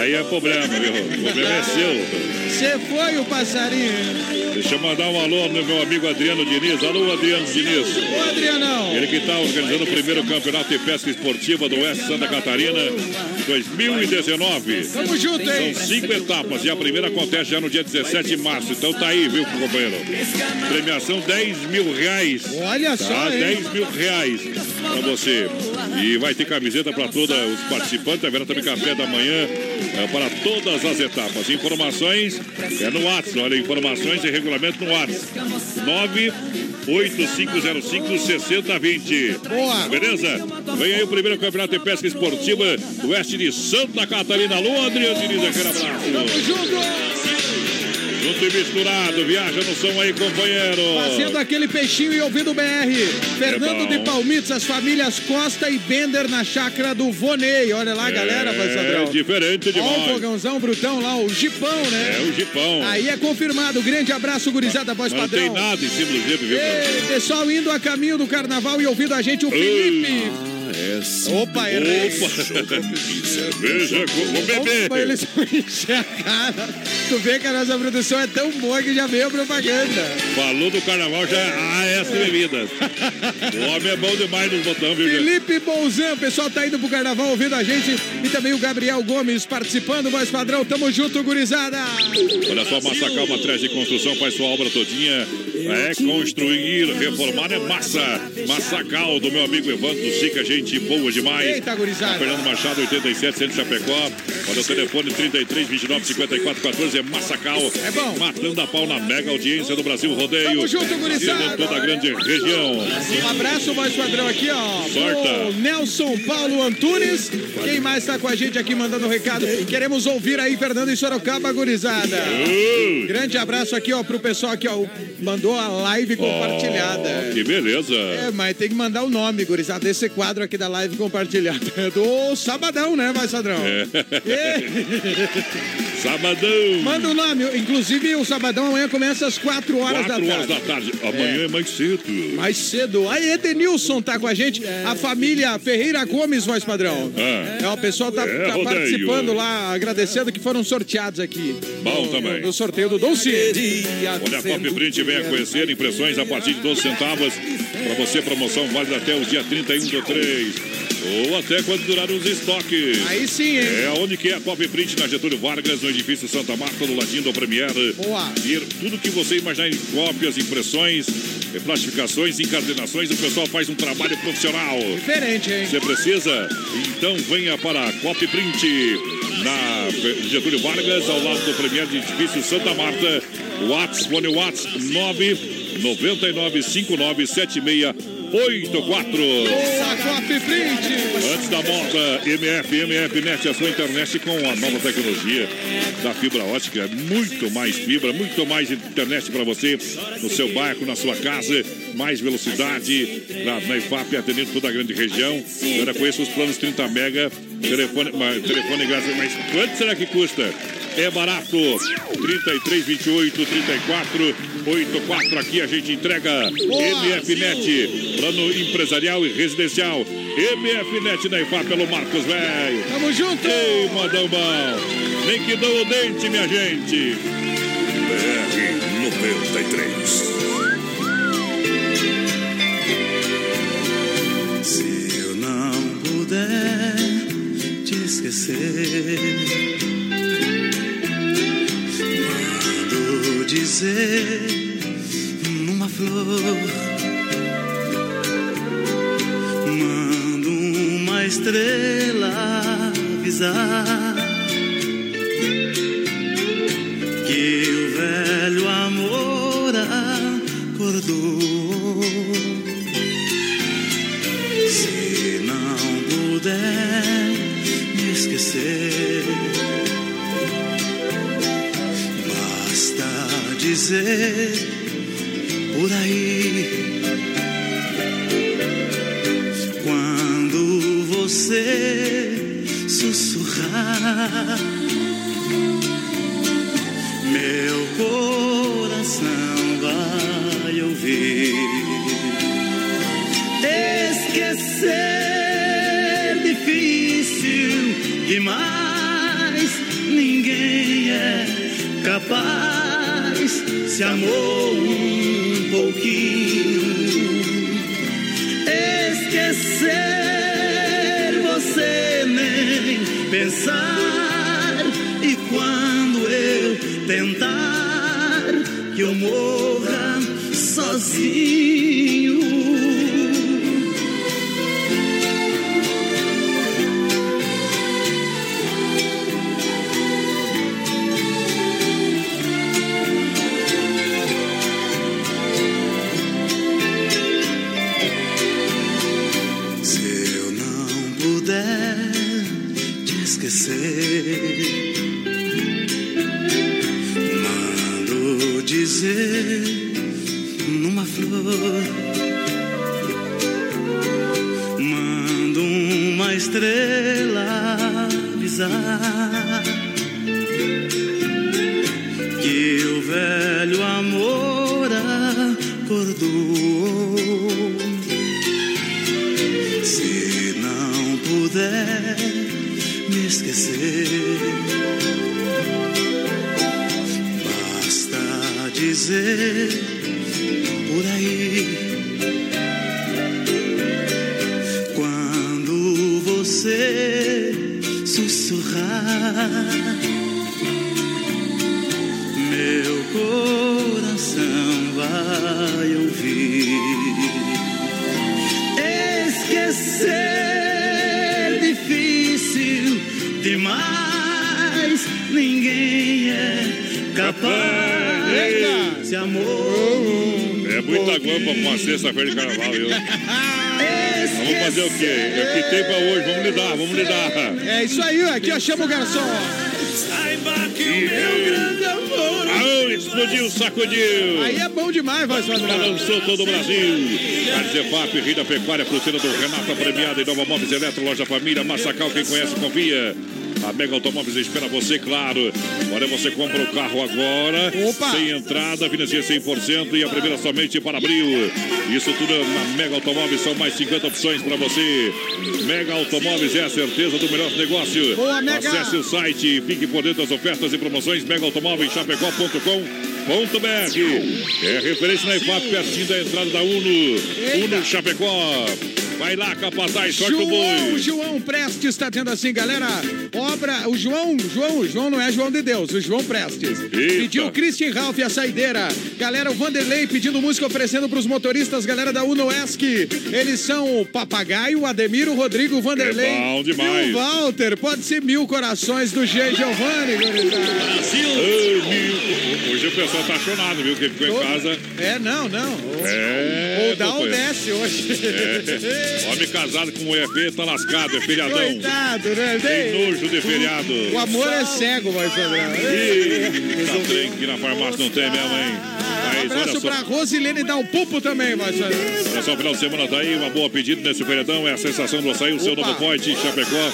Aí é problema, viu? O problema é seu. Você foi o passarinho. Deixa eu mandar um alô no meu amigo Adriano Diniz. Alô, Adriano Diniz. Ô, Adrianão. Ele que está organizando o primeiro campeonato de pesca esportiva do Oeste Santa Catarina 2019. Tamo junto, hein? São 5 etapas e a primeira acontece já no dia 17 de março. Então tá aí, viu, companheiro? Premiação R$10 mil. Olha só, tá, hein? R$10 mil pra você. E vai ter camiseta para todos os participantes. Haverá também café da manhã para todas as etapas. Informações é no WhatsApp. Olha, informações e regulamento no WhatsApp. 98505-6020. Boa! Beleza? Vem aí o primeiro campeonato de pesca esportiva do Oeste de Santa Catarina. Alô, Adriano Diniz, aquele abraço. Tamo junto! Junto e misturado, viaja no som aí, companheiro. Fazendo aquele peixinho e ouvindo o BR. Fernando de Palmitos, as famílias Costa e Bender na chácara do Vonei. Olha lá, galera, Passadrão. É diferente demais. Ó, o fogãozão brutão lá, o jipão, né? É, o jipão. Aí é confirmado. Grande abraço, gurizada, voz padrão. Não tem nada em cima do jipe, viu? Ei, pessoal indo a caminho do carnaval e ouvindo a gente, o Felipe. Opa, errei. Cerveja com o bebê. Opa, eles são encharcados. Tu vê que a nossa produção é tão boa que já veio a propaganda. Falou do carnaval, já é a S Bebidas. O homem é bom demais nos botões, viu? Felipe Bolzan, o pessoal tá indo pro carnaval ouvindo a gente. E também o Gabriel Gomes participando, voz padrão. Tamo junto, gurizada. Olha só, Massacal, uma traje de construção, faz sua obra todinha. É construir, reformar, é massa. Massacal, do meu amigo Evandro Sica, gente boa demais. Eita, gurizada. Fernando Machado, 87, centro de Chapecó. Olha o telefone, 33 29 54 14. É Massacal. É bom. Matando a pau na mega audiência do Brasil Rodeio. Tamo junto, gurizada. E de toda a grande região. Um abraço, voz padrão, aqui, ó. Sorta. O Nelson Paulo Antunes. Quem mais tá com a gente aqui mandando um recado? Queremos ouvir aí, Fernando de Sorocaba, gurizada. Grande abraço aqui, ó, pro pessoal aqui, ó. Mandou a live compartilhada. Que beleza. É, mas tem que mandar o nome, gurizada, desse quadro aqui da live compartilhada. Do sabadão, né, vai, Sadrão? É. Sabadão. Manda o nome. Inclusive, o sabadão amanhã começa às 4 horas da tarde. Amanhã é mais cedo. Mais cedo. Aí, Edenilson tá com a gente. A família Ferreira Gomes, voz padrão. É, o pessoal tá participando lá, agradecendo que foram sorteados aqui. Bom também. No sorteio do Doncine. Olha, a Pop Print, venha conhecer impressões a partir de 12 centavos. Para você, promoção válida até o dia 31/3. Ou até quando duraram os estoques. Aí sim, hein? É onde que é a Pop Print, na Getúlio Vargas, no edifício Santa Marta, no ladinho da Premier. Boa. E tudo que você imaginar em cópias, impressões, plastificações, encadernações, o pessoal faz um trabalho profissional. Diferente, hein? Você precisa? Então venha para a Pop Print, na Getúlio Vargas, ao lado do Premier, do edifício Santa Marta. Whats, Fone Whats, 999597684. Antes da moda, MFNet, a sua internet com a nova tecnologia da fibra ótica. Muito mais fibra, muito mais internet para você, no seu bairro, na sua casa. Mais velocidade na IPAP, atendendo toda a grande região. Agora conheça os planos 30 mega. Telefone grátis, mas quanto será que custa? É barato. 3328-3484. Aqui a gente entrega. MFNet, plano empresarial e residencial. MFNet na IPAP, pelo Marcos Velho. Tamo junto! Ei, mandão bom! Nem que dou o dente, minha gente! BR 93. Se eu não puder esquecer, mando dizer numa flor, mando uma estrela avisar que o velho amor acordou. Se não puder esquecer, basta dizer por aí, quando você sussurrar, meu coração vai ouvir. Esquecer difícil, que mais ninguém é capaz. Se amou um pouquinho, esquecer você nem pensar. E quando eu tentar que eu morra sozinho, mando dizer numa flor, mando uma estrela avisar que o velho amor acordou. Se não puder esquecer, basta dizer por aí, quando você sussurrar, meu coração vai ouvir. Esquecer difícil, demais ninguém é capaz. Esse amor é muita guampa pra uma sexta-feira de carnaval. Vamos fazer o quê? É o que tem pra hoje. Vamos lidar. É isso aí, aqui ó, chama o garçom. Saiba que o meu grande amor explodiu, sacudiu. Aí é bom demais, vai fazer. Balançou todo o Brasil. Arzefap, Rio da Pecuária, Fruteira do Renato, premiada em Nova Móveis Eletro, Loja Família, Massacal, quem conhece, confia. A Mega Automóveis espera você, claro. Olha, você compra o carro agora. Opa! Sem entrada, financia 100% e a primeira somente para abril. Isso tudo na Mega Automóveis, são mais 50 opções para você. Mega Automóveis é a certeza do melhor negócio. Boa, Mega. Acesse o site e fique por dentro das ofertas e promoções. megaautomóveischapecó.com.br é referência na IPAP, pertinho da entrada da Uno. Eita. Uno Chapecó. Vai lá, capataz, sorte o boi. O João Prestes está tendo assim, galera. Obra, o João não é João de Deus, o João Prestes. Eita. Pediu o Christian Ralph, a saideira. Galera, o Vanderlei pedindo música, oferecendo para os motoristas, galera da UNOESC. Eles são o Papagaio, o Ademiro, o Rodrigo, o Vanderlei. É bom demais. E o Walter, pode ser mil corações do G. Giovanni. Brasil. Oh, hoje o pessoal tá chonado, viu, que ficou em casa. É, não. É, o Down desce hoje. É. Homem casado com o EV tá lascado, é feriadão. Coitado, né? Tem nojo de feriado. O amor é cego, vai fazer. Trem que na farmácia não tem mesmo, hein? Mas, um abraço pra Rosilene dar um pupo também, vai fazer. Olha só, final de semana tá aí, uma boa pedida nesse feriadão. É a sensação do açaí, o seu novo point em Chapecó.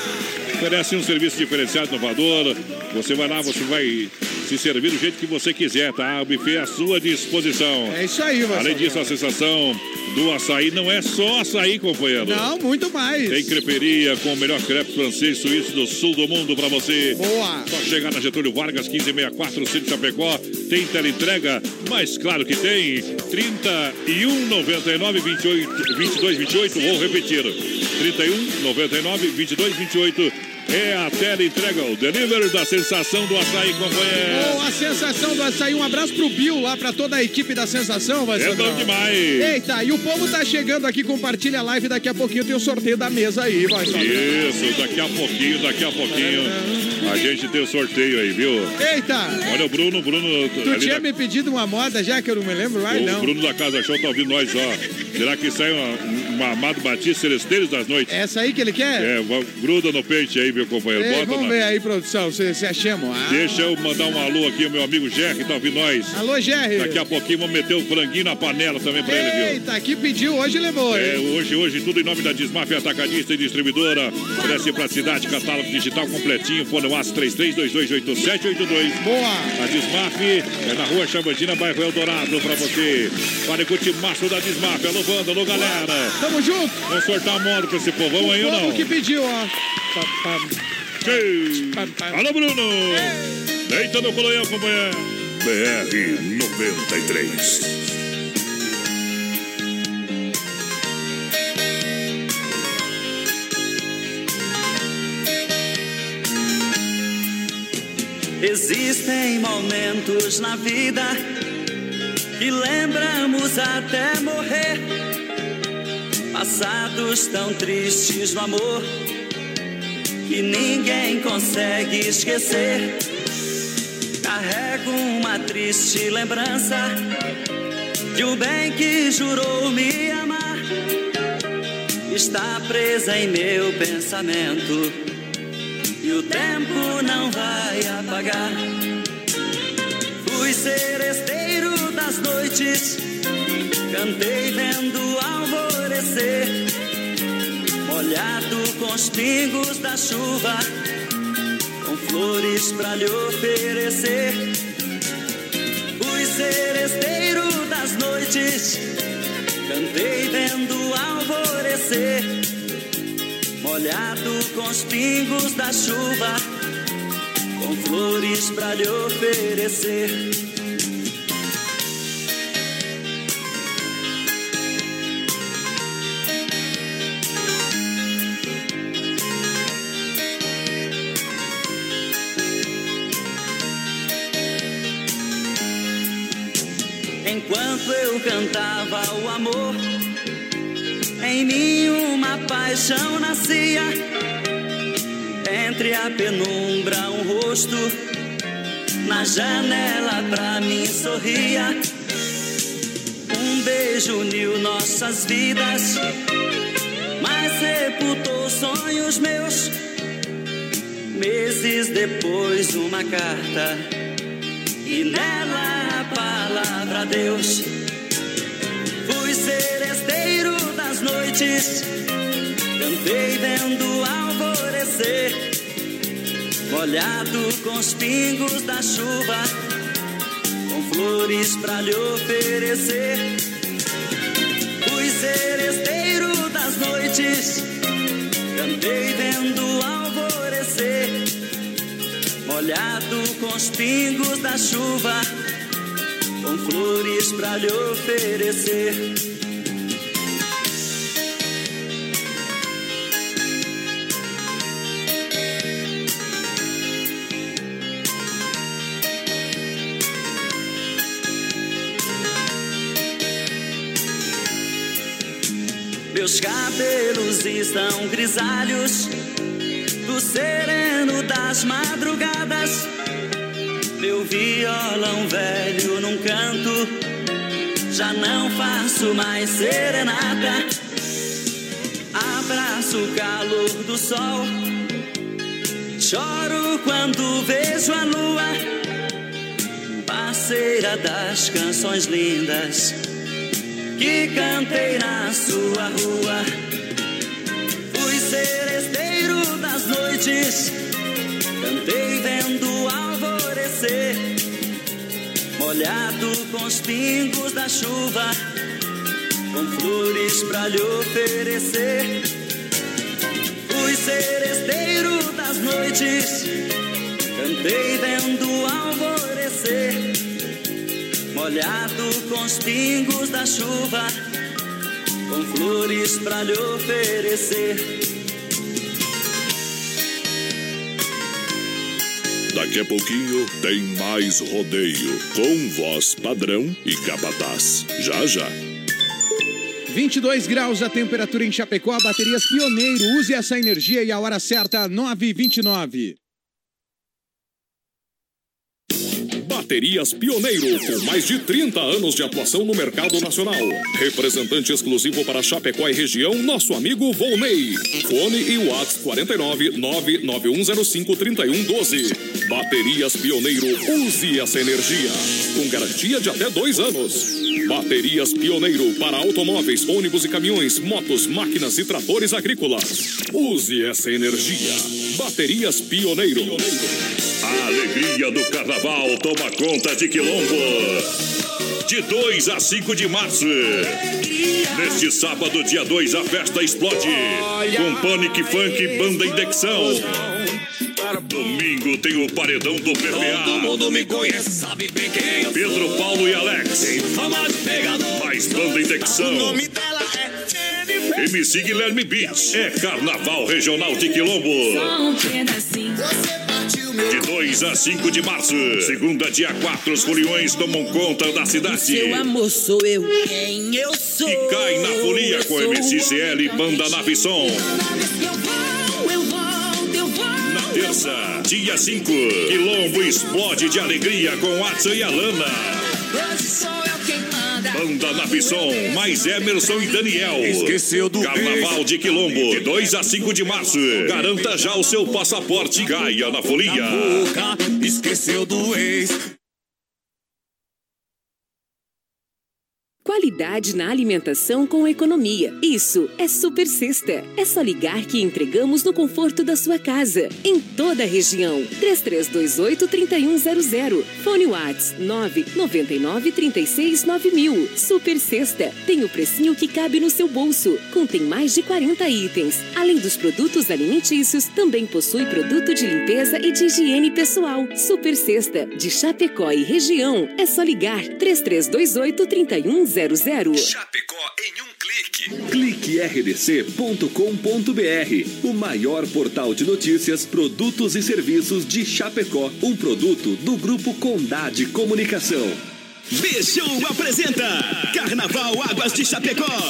Oferece um serviço diferenciado, inovador. Você vai lá, você vai se servir do jeito que você quiser, tá? O buffet é à sua disposição. É isso aí, vai. Além disso, a sensação do açaí não é só açaí, companheiro. Não, muito mais. Tem creperia com o melhor crepe francês suíço do sul do mundo pra você. Boa. Só chegar na Getúlio Vargas, 1564, Centro Chapecó. Tem teleentrega, mas claro que tem. 31 99 28 22 28. Vou repetir: 31 99 22 28. É a teleentrega, o delivery da Sensação do Açaí, companheiro. Oh, a Sensação do Açaí, um abraço pro Bill lá, pra toda a equipe da Sensação, vai ser bom demais. Eita, e o povo tá chegando aqui, compartilha a live, daqui a pouquinho tem o sorteio da mesa aí, vai ser. Isso, daqui a pouquinho a gente tem o sorteio aí, viu? Eita. Olha o Bruno. Tu tinha me pedido uma moda já, que eu não me lembro, vai não. O Bruno da Casa Show tá ouvindo nós, ó. Será que sai uma Amado Batista, Celesteiros das Noites? Essa aí que ele quer? É, gruda no peito aí, meu companheiro. Ei, bota vamos ver aí, produção, se achamos. Ah. Deixa eu mandar um alô aqui ao meu amigo Jerry, tá ouvindo nós. Alô, Jerry. Daqui a pouquinho vamos meter o franguinho na panela também pra ele, viu? Eita, que pediu, hoje levou. É, hoje, tudo em nome da Dismaf, atacadista e distribuidora. Oferece praticidade, catálogo digital completinho, fone WhatsApp 33228782. Boa. A Dismaf é na Rua Chavantina, bairro Eldorado, pra você. Para o maço da Dismaf, alô, Wanda, alô, galera. Tamo junto. Vamos sortar a moda pra esse povão o aí ou não? O que pediu, ó. Alô, Bruno! Deita no colonhão, companheiro! BR-93. Existem momentos na vida que lembramos até morrer. Passados tão tristes no amor que ninguém consegue esquecer. Carrego uma triste lembrança de um bem que jurou me amar. Está presa em meu pensamento e o tempo não vai apagar. Fui seresteiro das noites, cantei vendo o alvorecer. Molhado com os pingos da chuva, com flores pra lhe oferecer. Fui seresteiro das noites, cantei vendo o alvorecer. Molhado com os pingos da chuva, com flores pra lhe oferecer. Enquanto eu cantava o amor, em mim uma paixão nascia. Entre a penumbra um rosto, na janela pra mim sorria. Um beijo uniu nossas vidas, mas sepultou sonhos meus. Meses depois uma carta, e nela palavra a Deus. Fui seresteiro das noites, cantei vendo alvorecer. molhado com os pingos da chuva, com flores pra lhe oferecer. Fui seresteiro das noites, cantei vendo o alvorecer, molhado com os pingos da chuva, com flores pra lhe oferecer. Meus cabelos estão grisalhos do sereno das madrugadas. Meu violão velho num canto, já não faço mais serenata. Abraço o calor do sol, choro quando vejo a lua, parceira das canções lindas que cantei na sua rua. Fui seresteiro das noites, cantei vendo o alvorecer, molhado com os pingos da chuva, com flores pra lhe oferecer. Fui seresteiro das noites, cantei vendo o alvorecer, molhado com os pingos da chuva, com flores pra lhe oferecer. Daqui a pouquinho tem mais rodeio, com voz padrão e capataz. Já, já. 22 graus a temperatura em Chapecó, baterias Pioneiro. Use essa energia e a hora certa, 9h29. Baterias Pioneiro, com mais de 30 anos de atuação no mercado nacional. Representante exclusivo para Chapecó e região, nosso amigo Volney. Fone e WhatsApp 49991053112. Baterias Pioneiro, use essa energia, com garantia de até 2 anos. Baterias Pioneiro para automóveis, ônibus e caminhões, motos, máquinas e tratores agrícolas. Use essa energia. Baterias Pioneiro. A alegria do carnaval toma conta de Quilombo. De 2 a 5 de março. Neste sábado, dia 2, a festa explode. Com Panic Funk, Banda Indexão. Domingo tem o paredão do PPA. Todo mundo me conhece, sabe bem quem eu Pedro, sou. Paulo e Alex. Tem fama de pegador. Mais Banda Indexão. O nome dela é Jennifer. MC Guilherme Beats. É Carnaval Regional de Quilombo. Só um pedacinho. Você de 2 a 5 de março. Segunda, dia 4, os foliões tomam conta da cidade. O seu amor sou eu, quem eu sou. E cai na folia com MCCL e Banda Nave Som. Na terça, dia 5, Quilombo explode de alegria com Atsa e Alana. Banda Nave Som, mais Emerson e Daniel. Esqueceu do Carnaval de Quilombo, de 2 a 5 de março. Garanta já o seu passaporte, caia na folia. Esqueceu do ex. Qualidade na alimentação com economia. Isso é Super Cesta. É só ligar que entregamos no conforto da sua casa, em toda a região. 3328-3100. Fone Whats 999-369000. Super Cesta. Tem o precinho que cabe no seu bolso. Contém mais de 40 itens. Além dos produtos alimentícios, também possui produto de limpeza e de higiene pessoal. Super Cesta. De Chapecó e região. É só ligar 3328-3100. Chapecó em um clique. cliquerdc.com.br, o maior portal de notícias, produtos e serviços de Chapecó, um produto do Grupo Condade Comunicação. Bichão apresenta Carnaval Águas de Chapecó.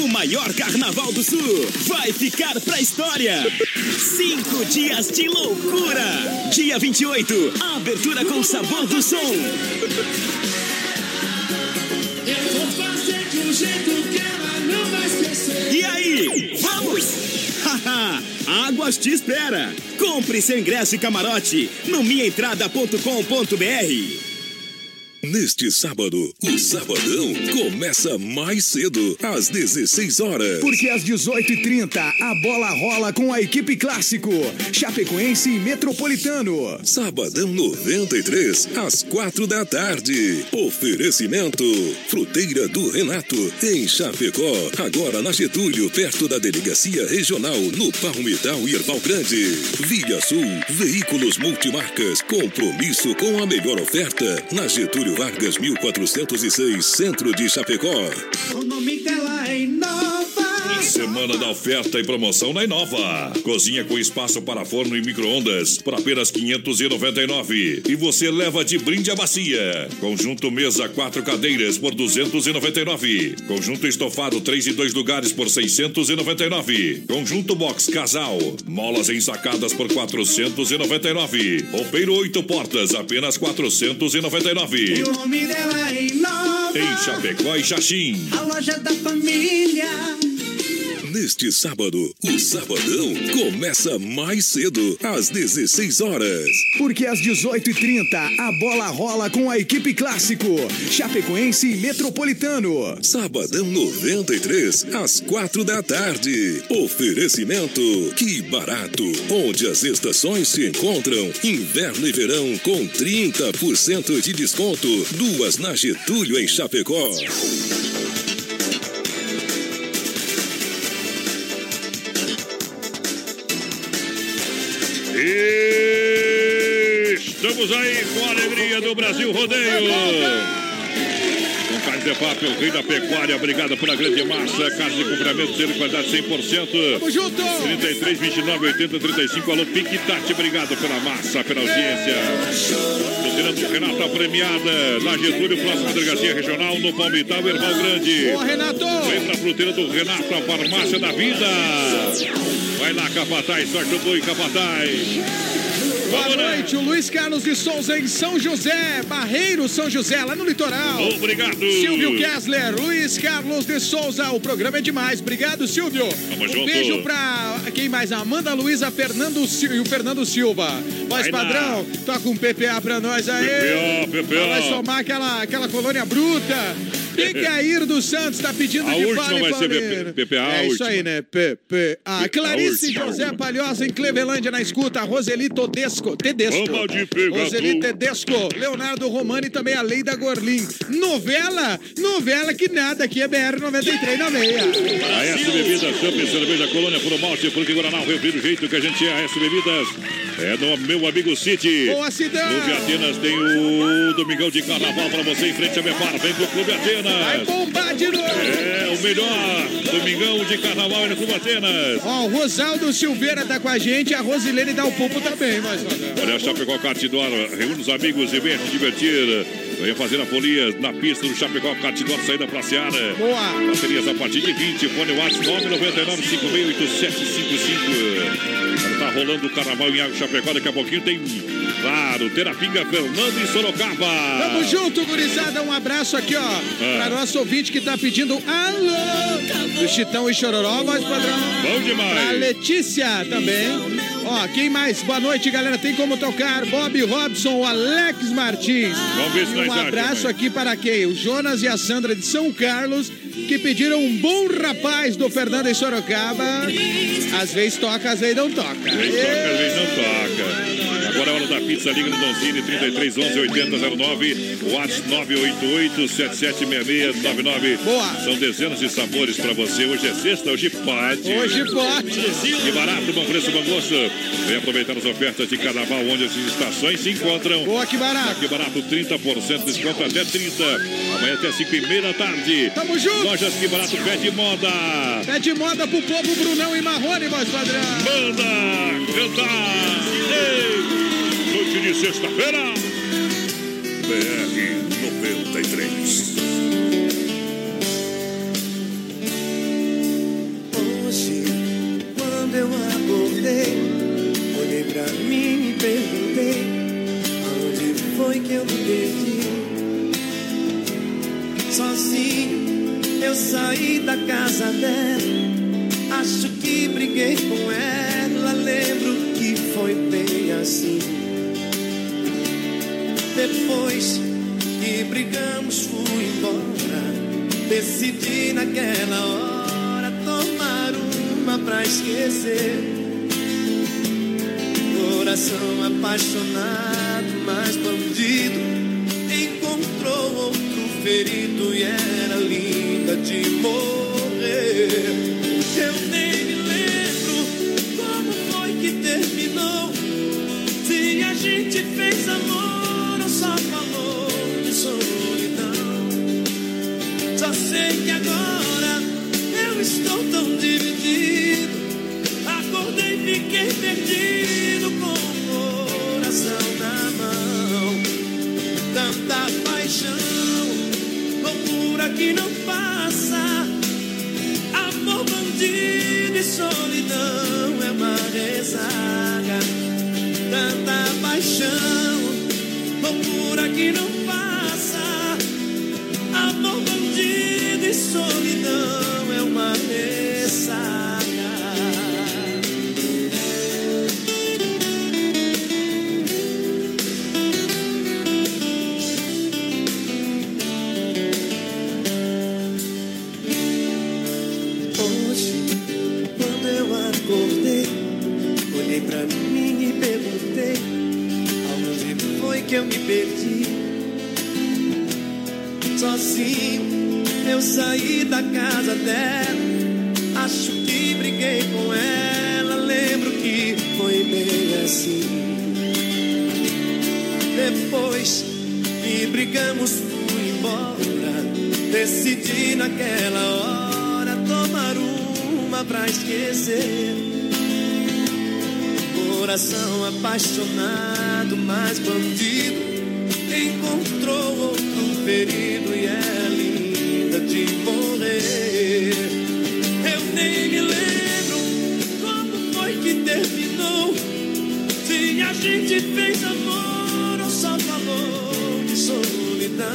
O maior carnaval do sul vai ficar pra história. 5 dias de loucura. Dia 28, abertura com Sabor do Som. Eu vou fazer de um jeito que ela não vai esquecer. E aí, vamos? Haha, Águas te espera. Compre seu ingresso e camarote no minhaentrada.com.br. Neste sábado, o Sabadão começa mais cedo, às 16 horas. Porque às 18h30, a bola rola com a equipe clássico, chapecoense e metropolitano. Sabadão 93, às 16h. Oferecimento, Fruteira do Renato, em Chapecó. Agora na Getúlio, perto da Delegacia Regional, no Palmital e Erval Grande. Via Sul, veículos multimarcas, compromisso com a melhor oferta, na Getúlio Vargas 1406, Centro de Chapecó. O nome dela é Inova. Semana da oferta e promoção na Inova. Cozinha com espaço para forno e micro-ondas por apenas R$ 599. E você leva de brinde a bacia. Conjunto mesa 4 cadeiras por R$ 299. Conjunto estofado 3 e 2 lugares por R$ 699. Conjunto box casal. Molas ensacadas por R$ 499. Roupeiro 8 portas, apenas R$ 499. E o nome dela é Inova. Em Chapecó e Xaxim. A loja da família. Neste sábado, o Sabadão começa mais cedo, às 16 horas. Porque às 18h30, a bola rola com a equipe clássico, chapecoense e metropolitano. Sabadão 93, às 16h. Oferecimento, Que Barato, onde as estações se encontram, inverno e verão com 30% de desconto, duas na Getúlio, em Chapecó. Estamos aí com a alegria do Brasil Rodeio. Com carne de papo, o rei da pecuária. Obrigado pela grande massa. Carne de comprimento, selo de qualidade 100%. Tamo junto! 33, 29, 80, 35. Alô, Piquitati. Obrigado pela massa, pela audiência. Fernando Renato, premiada. Na Getúlio, próxima delegacia regional, no Palmital, Erval Grande. Boa, Renato! Vem pra fruteira do Renato, a farmácia da vida. Vai lá, Capataz, sorte o boi, Capataz. Boa noite, o Luiz Carlos de Souza em São José, Barreiro, São José, lá no litoral. Obrigado. Silvio Kessler, Luiz Carlos de Souza, o programa é demais. Obrigado, Silvio. Tamo junto. Beijo pra quem mais? Amanda Luiza, Fernando e o Fernando Silva. Voz padrão, toca um PPA pra nós aí. PPA. Vai somar aquela colônia bruta. Picair dos Santos tá pedindo a de Vale vai ser PPA. É isso última. Aí, né? PPA. Clarice José Palhoça em Clevelândia na escuta. Roseli Tedesco. Roseli Tedesco. Leonardo Romani também a Leida Gorlin. Novela que nada aqui é BR 93,96. A S Bebidas, Champ, Cerveja Colônia, Puro Malte, Fruque Guaraná, o refri do jeito que a gente é. A S Bebidas é do meu amigo City. Boa cidade. Clube Atenas tem o Domingão de Carnaval pra você em frente a Mepar. Vem pro Clube Atenas. Vai bombar de novo! É, o melhor domingão de carnaval no Clube Atenas. Ó, o Rosaldo Silveira tá com a gente, a Rosilene dá o pulpo também, mas... Olha, a Chapecó Catidor reúne os amigos e vem se divertir. Venha fazer a folia na pista do Chapecó Catidor, saída pra Seara. Boa! Baterias a partir de 20, fone WhatsApp 999-568755. Tá rolando o carnaval em Águas Chapecó, daqui a pouquinho tem... Claro, Terapinga, Fernando e Sorocaba. Tamo junto, gurizada. Um abraço aqui, ó, pra nosso ouvinte que tá pedindo alô do Chitão e Chororó, voz padrão. Bom demais. Pra Letícia também. Ó, quem mais? Boa noite, galera. Tem como tocar Bob Robson, o Alex Martins. Vamos ver se nós achamos. Um abraço aqui para quem? O Jonas e a Sandra de São Carlos, que pediram um bom rapaz do Fernando e Sorocaba. Às vezes toca, às vezes não toca. Às vezes toca, às vezes não toca. Agora é hora da pizza, liga no Doncine, 3311-8009, WhatsApp 988-776699. Boa! São dezenas de sabores pra você. Hoje é sexta, hoje pode. Hoje pode! Que barato, bom preço, bom gosto. Vem aproveitar as ofertas de carnaval, onde as estações se encontram. Boa, que barato! Aqui barato, 30% de desconto até 30. Amanhã até 5:30 da tarde. Tamo junto! Lojas que barato, pé de moda. Pé de moda pro povo, Brunão e Marrone, voz padrão. Manda cantar! Ei! Noite de sexta-feira, BR 93. Hoje, quando eu acordei, olhei pra mim e perguntei: aonde foi que eu me perdi? Sozinho, eu saí da casa dela. Acho que briguei com ela. Lembro que foi bem assim. Depois que brigamos, fui embora. Decidi naquela hora tomar uma pra esquecer. Coração apaixonado, mas bandido, encontrou outro ferido e era linda de morrer. Eu nem me lembro como foi que terminou. Se a gente fez amor ou só falou de solidão. Só sei que agora eu estou tão dividido. Acordei e fiquei perdido com o coração na mão. Tanta paixão, loucura que não passa. Amor bandido e solidão é uma rezaga. Tanta paixão, loucura que não passa. Amor bandido e solidão é uma ressaca. Hoje, quando eu acordei, olhei pra mim e perguntei: aonde foi que eu me perdi? Sozinho eu saí da casa dela. Acho que briguei com ela. Lembro que foi bem assim. Depois que brigamos, fui embora. Decidi naquela hora tomar uma pra esquecer. Coração apaixonado, mas bandido, encontrou outro ferido e é linda de morrer. Eu nem me lembro como foi que terminou. Se a gente fez amor ou só falou de solidão.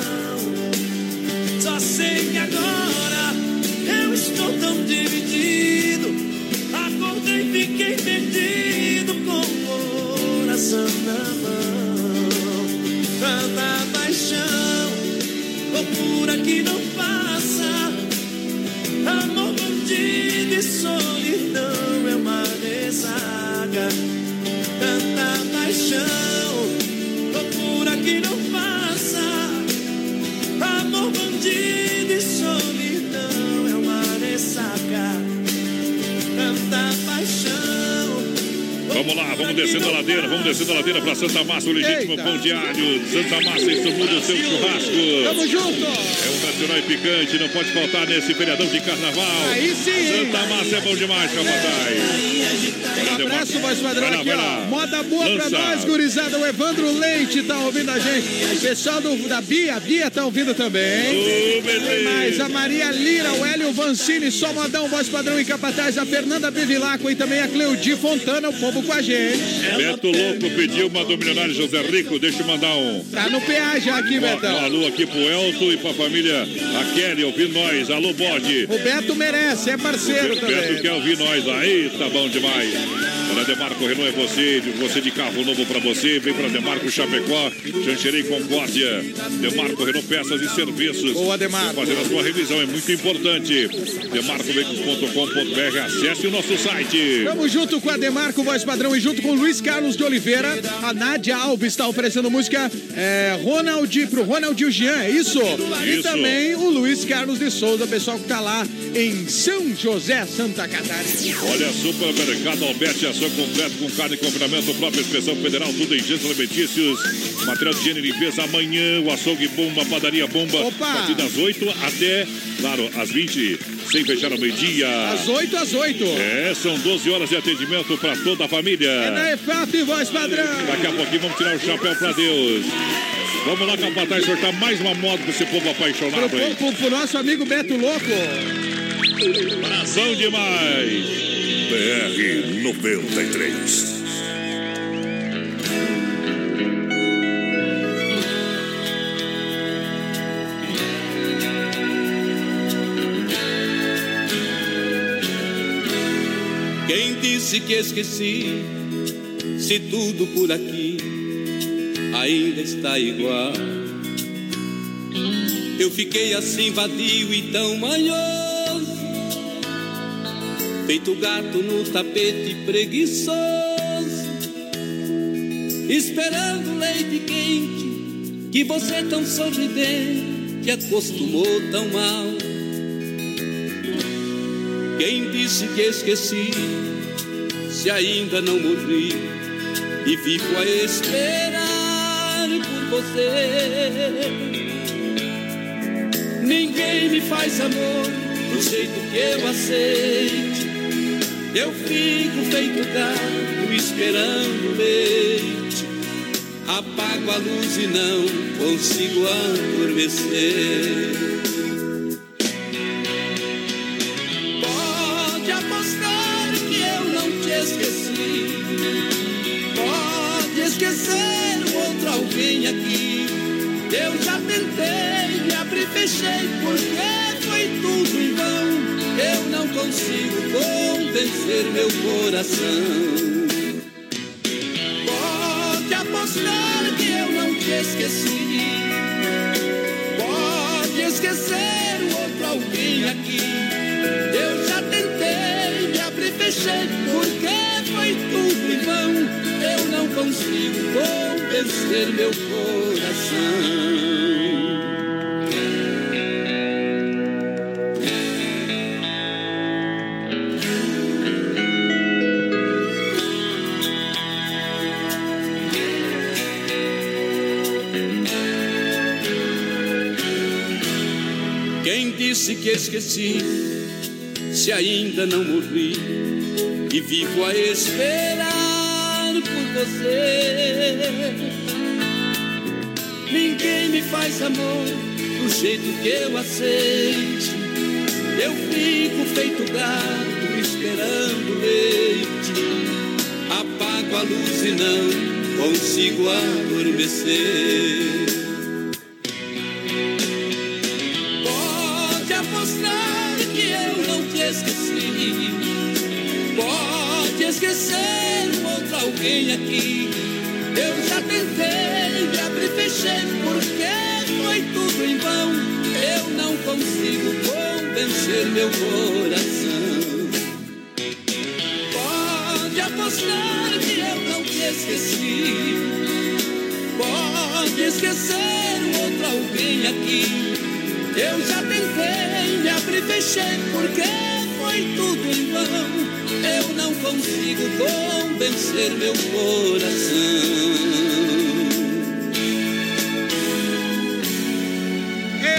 Só sei que agora eu estou tão dividido. Acordei e fiquei perdido. Coração na mão, tanta paixão, loucura que não passa. Amor bandido e solidão é uma ressaca. Tanta paixão, loucura que não passa. Amor bandido e solidão é uma ressaca. Tanta paixão. Vamos lá, vamos descendo a ladeira para Santa Massa, o legítimo pão diário. Santa Massa, isso muda o seu churrasco. Tamo junto! É um tradicional e picante, não pode faltar nesse feriadão de carnaval. Aí sim! Santa Massa é bom demais, capataz. Um abraço, voz padrão, aqui, ó. Moda boa pra nós, gurizada. O Evandro Leite tá ouvindo a gente. O pessoal da Bia tá ouvindo também. Mas a Maria Lira, o Hélio Vancini, só modão, voz padrão e capataz. A Fernanda Bevilacqua e também a Cleudi Fontana, o povo com a gente. Beto Louco pediu uma do milionário José Rico, deixa eu mandar um. Tá no PA já aqui, Betão. Alô aqui pro Elton e pra família, a Kelly, ouvindo nós. Alô, bode. O Beto merece, é parceiro também. O Beto quer ouvir nós, aí tá bom demais. Para Demarco Renault é você de carro novo pra você, vem pra Demarco Chapecó, Xanxerê, Concórdia. Demarco Renault, peças e serviços. Boa, Demarco. Fazer a sua revisão é muito importante. Demarcoveículos.com.br, acesse o nosso site. Vamos junto com a Demarco, voz padrão, e junto com Luiz Carlos de Oliveira. A Nádia Alves está oferecendo música pro Ronald e o Jean, é isso? E também o Luiz Carlos de Souza, pessoal que está lá em São José, Santa Catarina. Olha, Supermercado Alberti, ação completa com carne e confinamento, própria inspeção federal, tudo em gêneros alimentícios, material de higiene e limpeza. Amanhã o açougue Bomba, padaria Bomba, a partir das 8 até, claro, às 20, sem fechar ao meio-dia. Às 8. É, são 12 horas de atendimento para toda a família. É na EFAP, voz padrão. Daqui a pouquinho vamos tirar o chapéu para Deus. Vamos lá, capataz, sortar mais uma moto para esse povo apaixonado. Pro nosso amigo Beto Louco. Bração demais. BR 93. Quem disse que esqueci? Se tudo por aqui ainda está igual, Eu fiquei assim vadio e tão manhoso, feito gato no tapete preguiçoso, esperando leite quente que você tão sorridente acostumou tão mal. Quem disse que esqueci, se ainda não morri, e fico a esperar por você. Ninguém me faz amor do jeito que eu aceito. Eu fico feito gato esperando leite. Apago a luz e não consigo adormecer. Pode apostar que eu não te esqueci. Pode esquecer o outro alguém aqui. Eu já tentei, me abri, fechei, porque foi tudo em vão. Eu não consigo convencer meu coração. Pode apostar que eu não te esqueci. Pode esquecer o outro alguém aqui. Eu já tentei, me abri, fechei, porque foi tudo em vão. Eu não consigo convencer meu coração. Quem disse que esqueci, se ainda não morri, e vivo a esperar por você. Ninguém me faz amor do jeito que eu aceite. Eu fico feito gato esperando leite. Apago a luz e não consigo adormecer. Pode apostar que eu não te esqueci. Pode esquecer alguém aqui. Eu já tentei, me abri, fechei, porque foi tudo em vão. Eu não consigo convencer meu coração. Pode apostar que eu não te esqueci. Pode esquecer o outro alguém aqui. Eu já tentei, me abri, fechei, porque foi tudo em vão. Eu não consigo convencer meu coração. Ei.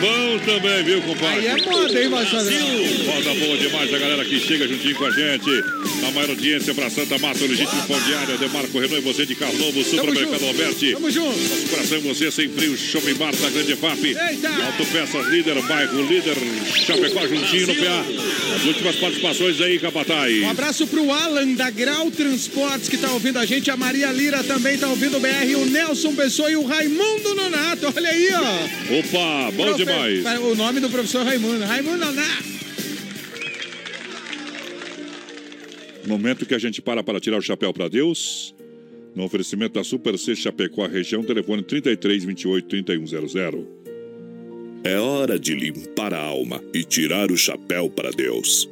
Bom também, viu, compadre? Aí é moda, hein, Marcelinho? Moda boa demais, a galera que chega juntinho com a gente. A maior audiência para Santa Mata, o legítimo pão de área, Demarco Renault e você de carro novo, Supermercado Alberti. Tamo junto. Nosso coração, você sem frio, Shopping Bar da Grande FAP. Autopeças Líder, bairro Líder, Chapecó, juntinho no PA. As últimas participações aí, capataz. Um abraço pro Alan da Grau Transportes que tá ouvindo a gente, a Maria Lira também tá ouvindo o BR, o Nelson Pessoa e o Raimundo Nonato, olha aí, ó. Opa, bom demais. O nome do professor Raimundo, Raimundo Nonato. Momento que a gente para tirar o chapéu para Deus. No oferecimento da Super Cesta Chapecó, a região, telefone 3328-3100. É hora de limpar a alma e tirar o chapéu para Deus.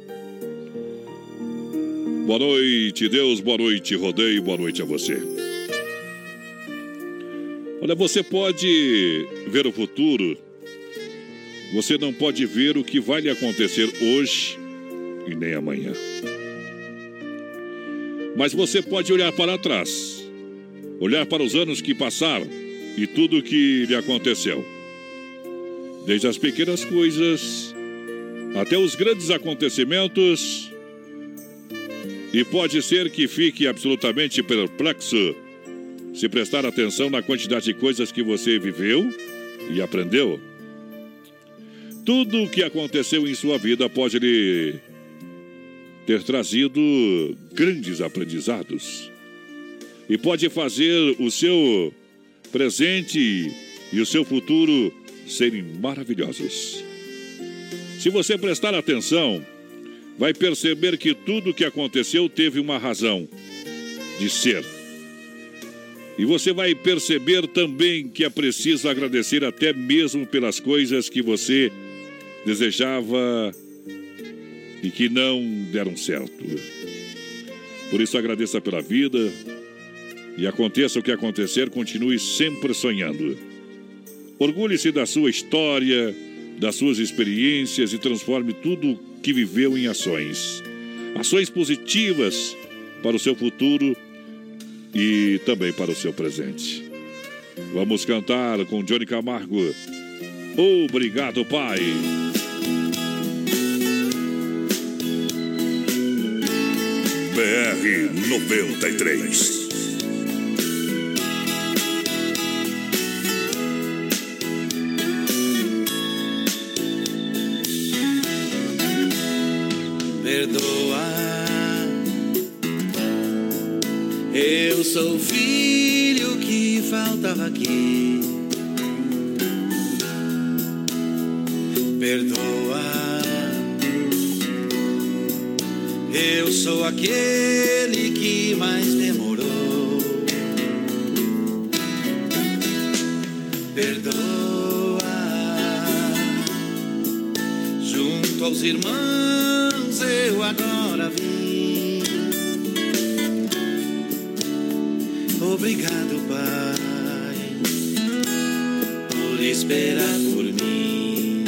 Boa noite, Deus. Boa noite, Rodeio. Boa noite a você. Olha, você pode ver o futuro. Você não pode ver o que vai lhe acontecer hoje e nem amanhã. Mas você pode olhar para trás, olhar para os anos que passaram e tudo o que lhe aconteceu. Desde as pequenas coisas até os grandes acontecimentos. E pode ser que fique absolutamente perplexo se prestar atenção na quantidade de coisas que você viveu e aprendeu. Tudo o que aconteceu em sua vida pode lhe ter trazido grandes aprendizados e pode fazer o seu presente e o seu futuro serem maravilhosos. Se você prestar atenção, vai perceber que tudo o que aconteceu teve uma razão de ser. E você vai perceber também que é preciso agradecer até mesmo pelas coisas que você desejava e que não deram certo. Por isso, agradeça pela vida e aconteça o que acontecer, continue sempre sonhando. Orgulhe-se da sua história, das suas experiências e transforme tudo que viveu em ações. Ações positivas para o seu futuro e também para o seu presente. Vamos cantar com Johnny Camargo. Obrigado, Pai. BR-93. Perdoa, eu sou o filho que faltava aqui. Perdoa, eu sou aquele que mais demorou. Perdoa, junto aos irmãos eu agora vim. Obrigado, Pai, por esperar por mim.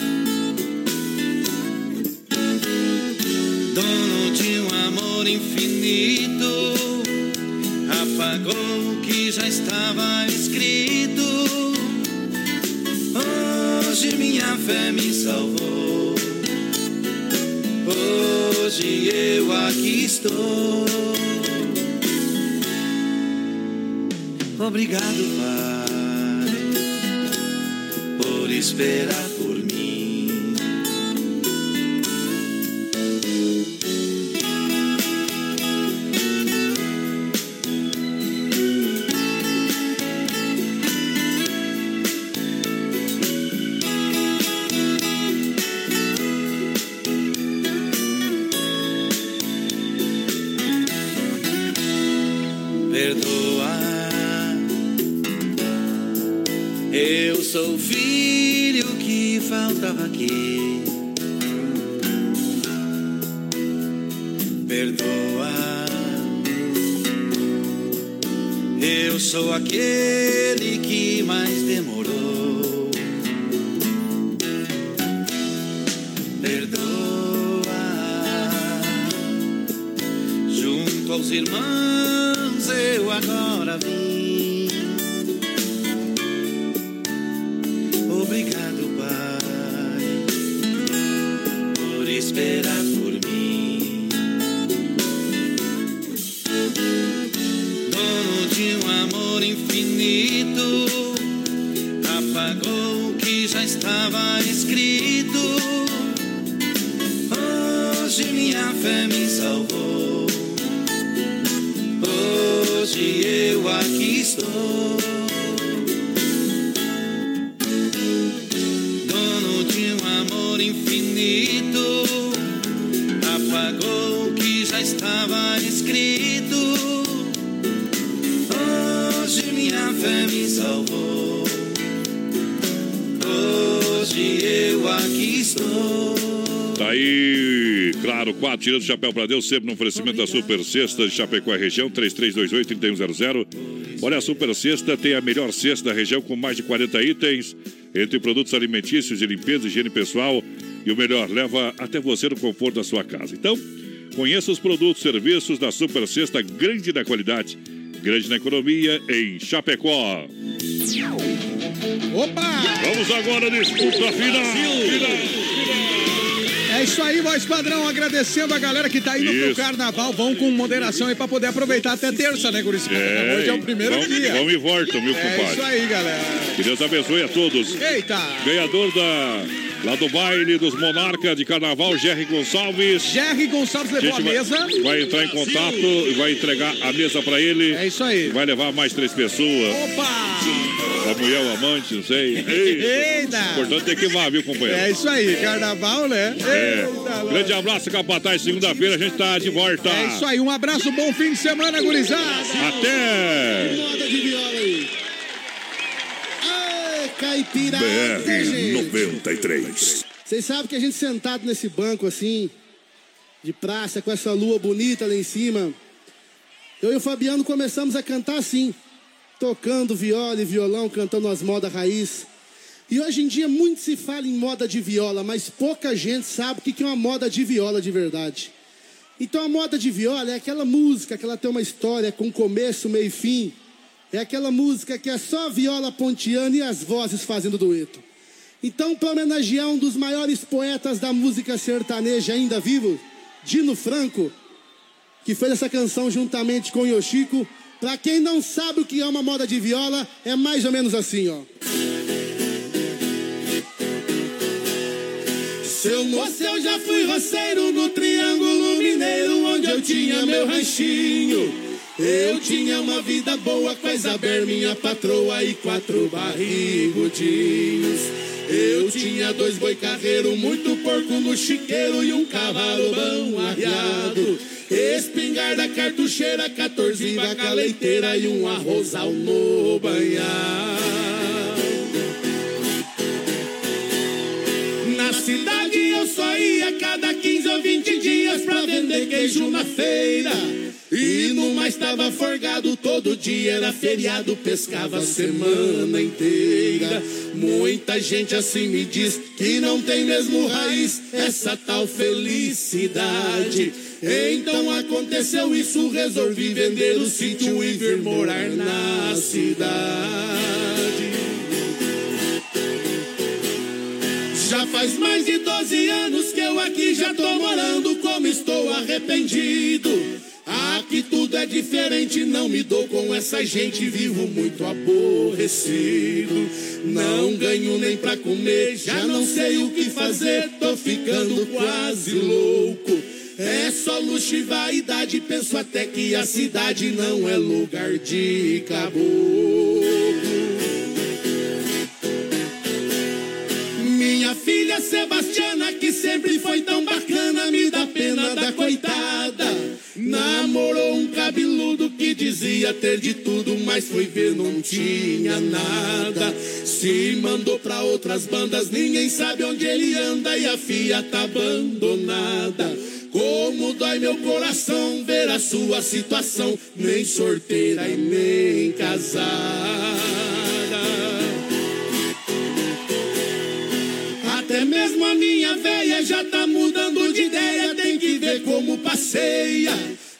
Dono de um amor infinito, apagou o que já estava escrito. Hoje minha fé me salvou. Hoje eu aqui estou. Obrigado, Pai, por esperar por mim. Sou o filho que faltava aqui. Perdoa, eu sou aquele que mais demorou. Perdoa, junto aos irmãos eu agora vim. Esperar por mim. Dono de um amor infinito, apagou o que já estava escrito. Hoje minha fé me salvou. Hoje eu aqui estou. Dono de um amor infinito, o que já estava escrito. Hoje minha fé me salvou. Hoje eu aqui estou. Tá aí, claro, 4 tirando o chapéu pra Deus, sempre no oferecimento da Super Cesta de Chapecó e região, 3328-3100. Olha, a Super Cesta tem a melhor cesta da região com mais de 40 itens, entre produtos alimentícios, de limpeza, higiene pessoal. E o melhor, leva até você no conforto da sua casa. Então, conheça os produtos e serviços da Super Cesta, grande na qualidade, grande na economia, em Chapecó. Opa! Vamos agora disputa final! É isso aí, voz padrão, agradecendo a galera que tá indo isso pro carnaval. Vão com moderação aí pra poder aproveitar até terça, né, Gurice? É, hoje é o primeiro dia. Vão e voltam, meu compadre. É isso aí, galera. Que Deus abençoe a todos. Eita! Ganhador lá do baile dos Monarca de Carnaval, Jerry Gonçalves. Jerry Gonçalves levou a mesa. Vai entrar em contato e vai entregar a mesa pra ele. É isso aí. Vai levar mais 3 pessoas. Opa! A mulher, o amante, não sei. Eita! O importante é que vá, viu, companheiro? É isso aí, carnaval, né? É. Grande abraço, Capataz. Segunda-feira a gente tá de volta. É isso aí, um abraço, bom fim de semana, gurizada. Até! caipirada, BR-93. Vocês sabem que a gente sentado nesse banco assim, de praça, com essa lua bonita lá em cima, eu e o Fabiano começamos a cantar assim, tocando viola e violão, cantando as modas raiz. E hoje em dia muito se fala em moda de viola, mas pouca gente sabe o que é uma moda de viola de verdade. Então a moda de viola é aquela música que ela tem uma história com começo, meio e fim. É aquela música que é só a viola pontiana e as vozes fazendo dueto. Então, para homenagear um dos maiores poetas da música sertaneja ainda vivo, Dino Franco, que fez essa canção juntamente com Yoshiko, para quem não sabe o que é uma moda de viola, é mais ou menos assim, ó. Seu moço, eu já fui roceiro no Triângulo Mineiro, onde eu tinha meu ranchinho. Eu tinha uma vida boa com a Isabel, minha patroa, e 4 barrigudinhos. Eu tinha 2 boi carreiro, muito porco no chiqueiro e um cavalo bom arriado. Espingarda cartucheira, 14 vaca leiteira e um arrozal no banhado. Na cidade eu só ia cada 15 ou 20 dias pra vender queijo na feira. E numa estava forgado, todo dia era feriado, pescava a semana inteira. Muita gente assim me diz que não tem mesmo raiz essa tal felicidade. Então aconteceu isso, resolvi vender o sítio e vir morar na cidade. Já faz mais de 12 anos que eu aqui já tô morando, como estou arrependido. Aqui tudo é diferente, não me dou com essa gente, vivo muito aborrecido. Não ganho nem pra comer, já não sei o que fazer, tô ficando quase louco. É só luxo e vaidade, penso até que a cidade não é lugar de caboclo. Minha filha Sebastiana, que sempre foi tão bacana, me dá pena da coitada. Namorou um cabeludo que dizia ter de tudo, mas foi ver, não tinha nada. Se mandou pra outras bandas, ninguém sabe onde ele anda, e a filha tá abandonada. Como dói meu coração ver a sua situação, nem sorteira e nem casada. Até mesmo a minha véia já tá mudando de ideia, tem que ver como passeia.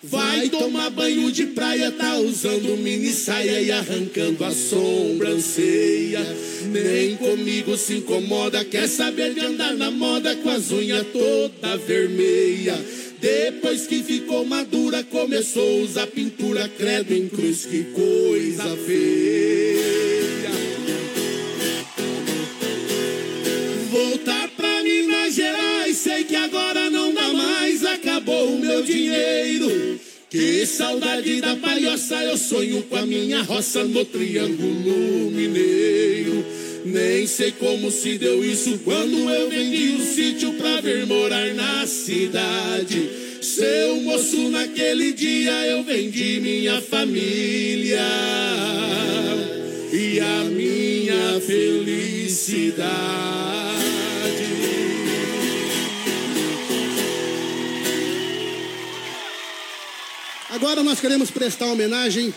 Vai tomar banho de praia, tá usando mini saia e arrancando a sobrancelha. Nem comigo se incomoda, quer saber de andar na moda com as unhas toda vermelha. Depois que ficou madura, começou a usar pintura, credo em cruz, que coisa feia. Voltar pra Minas Gerais, sei que agora não dá mais, acabou o meu dinheiro. Que saudade da palhoça, eu sonho com a minha roça no Triângulo Mineiro. Nem sei como se deu isso, quando eu vendi o sítio pra vir morar na cidade. Seu moço, naquele dia eu vendi minha família e a minha felicidade. Agora nós queremos prestar homenagem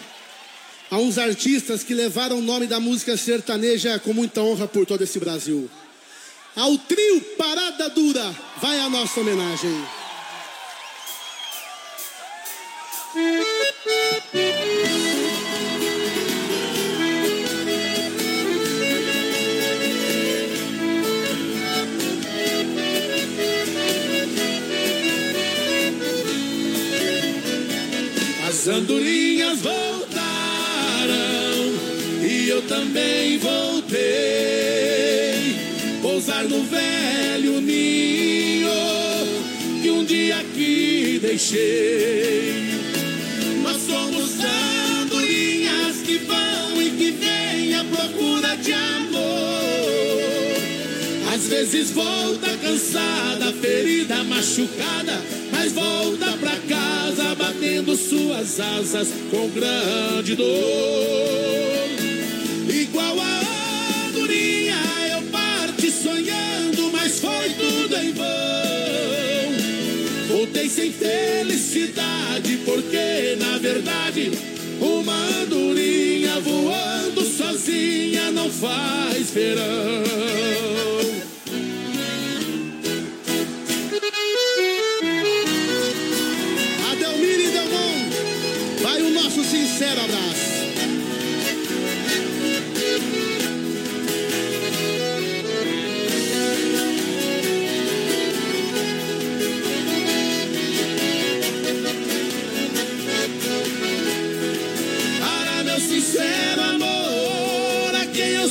a uns artistas que levaram o nome da música sertaneja com muita honra por todo esse Brasil. Ao trio Parada Dura vai a nossa homenagem. As andorinhas voltaram e eu também voltei, pousar no velho ninho que um dia aqui deixei. Nós somos andorinhas que vão e que vêm à procura de amor. Às vezes volta cansada, ferida, machucada, mas volta pra casa batendo suas asas com grande dor. Igual a andorinha felicidade, porque na verdade uma andorinha voando sozinha não faz verão. Adelmir e Delmão, vai o nosso sincero abraço.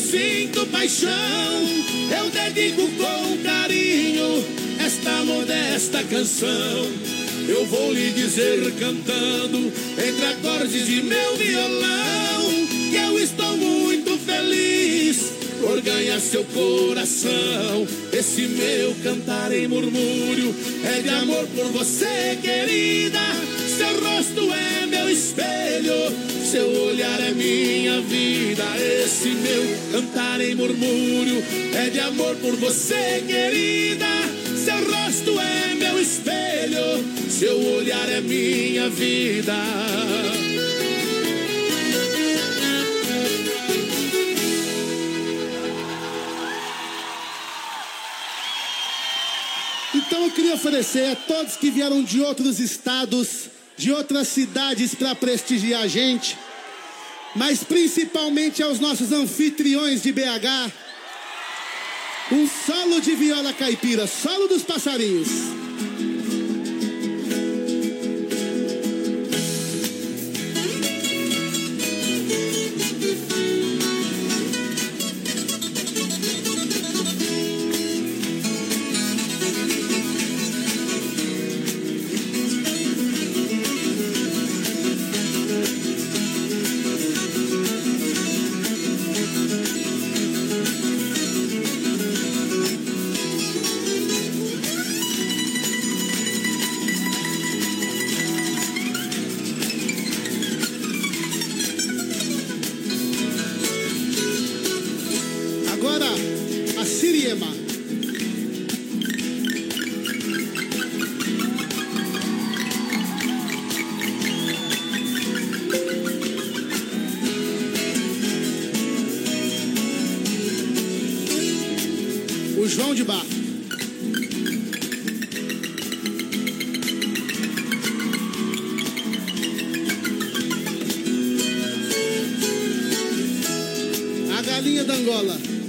Sinto paixão, eu dedico com carinho esta modesta canção. Eu vou lhe dizer cantando entre acordes de meu violão que eu estou muito feliz por ganhar seu coração. Esse meu cantar em murmúrio é de amor por você, querida. Seu rosto é meu espelho, seu olhar é minha vida. Esse meu cantar em murmúrio é de amor por você, querida. Seu rosto é meu espelho, seu olhar é minha vida. Então eu queria oferecer a todos que vieram de outros estados, de outras cidades para prestigiar a gente, mas principalmente aos nossos anfitriões de BH, um solo de viola caipira, solo dos passarinhos. Galinha da Angola.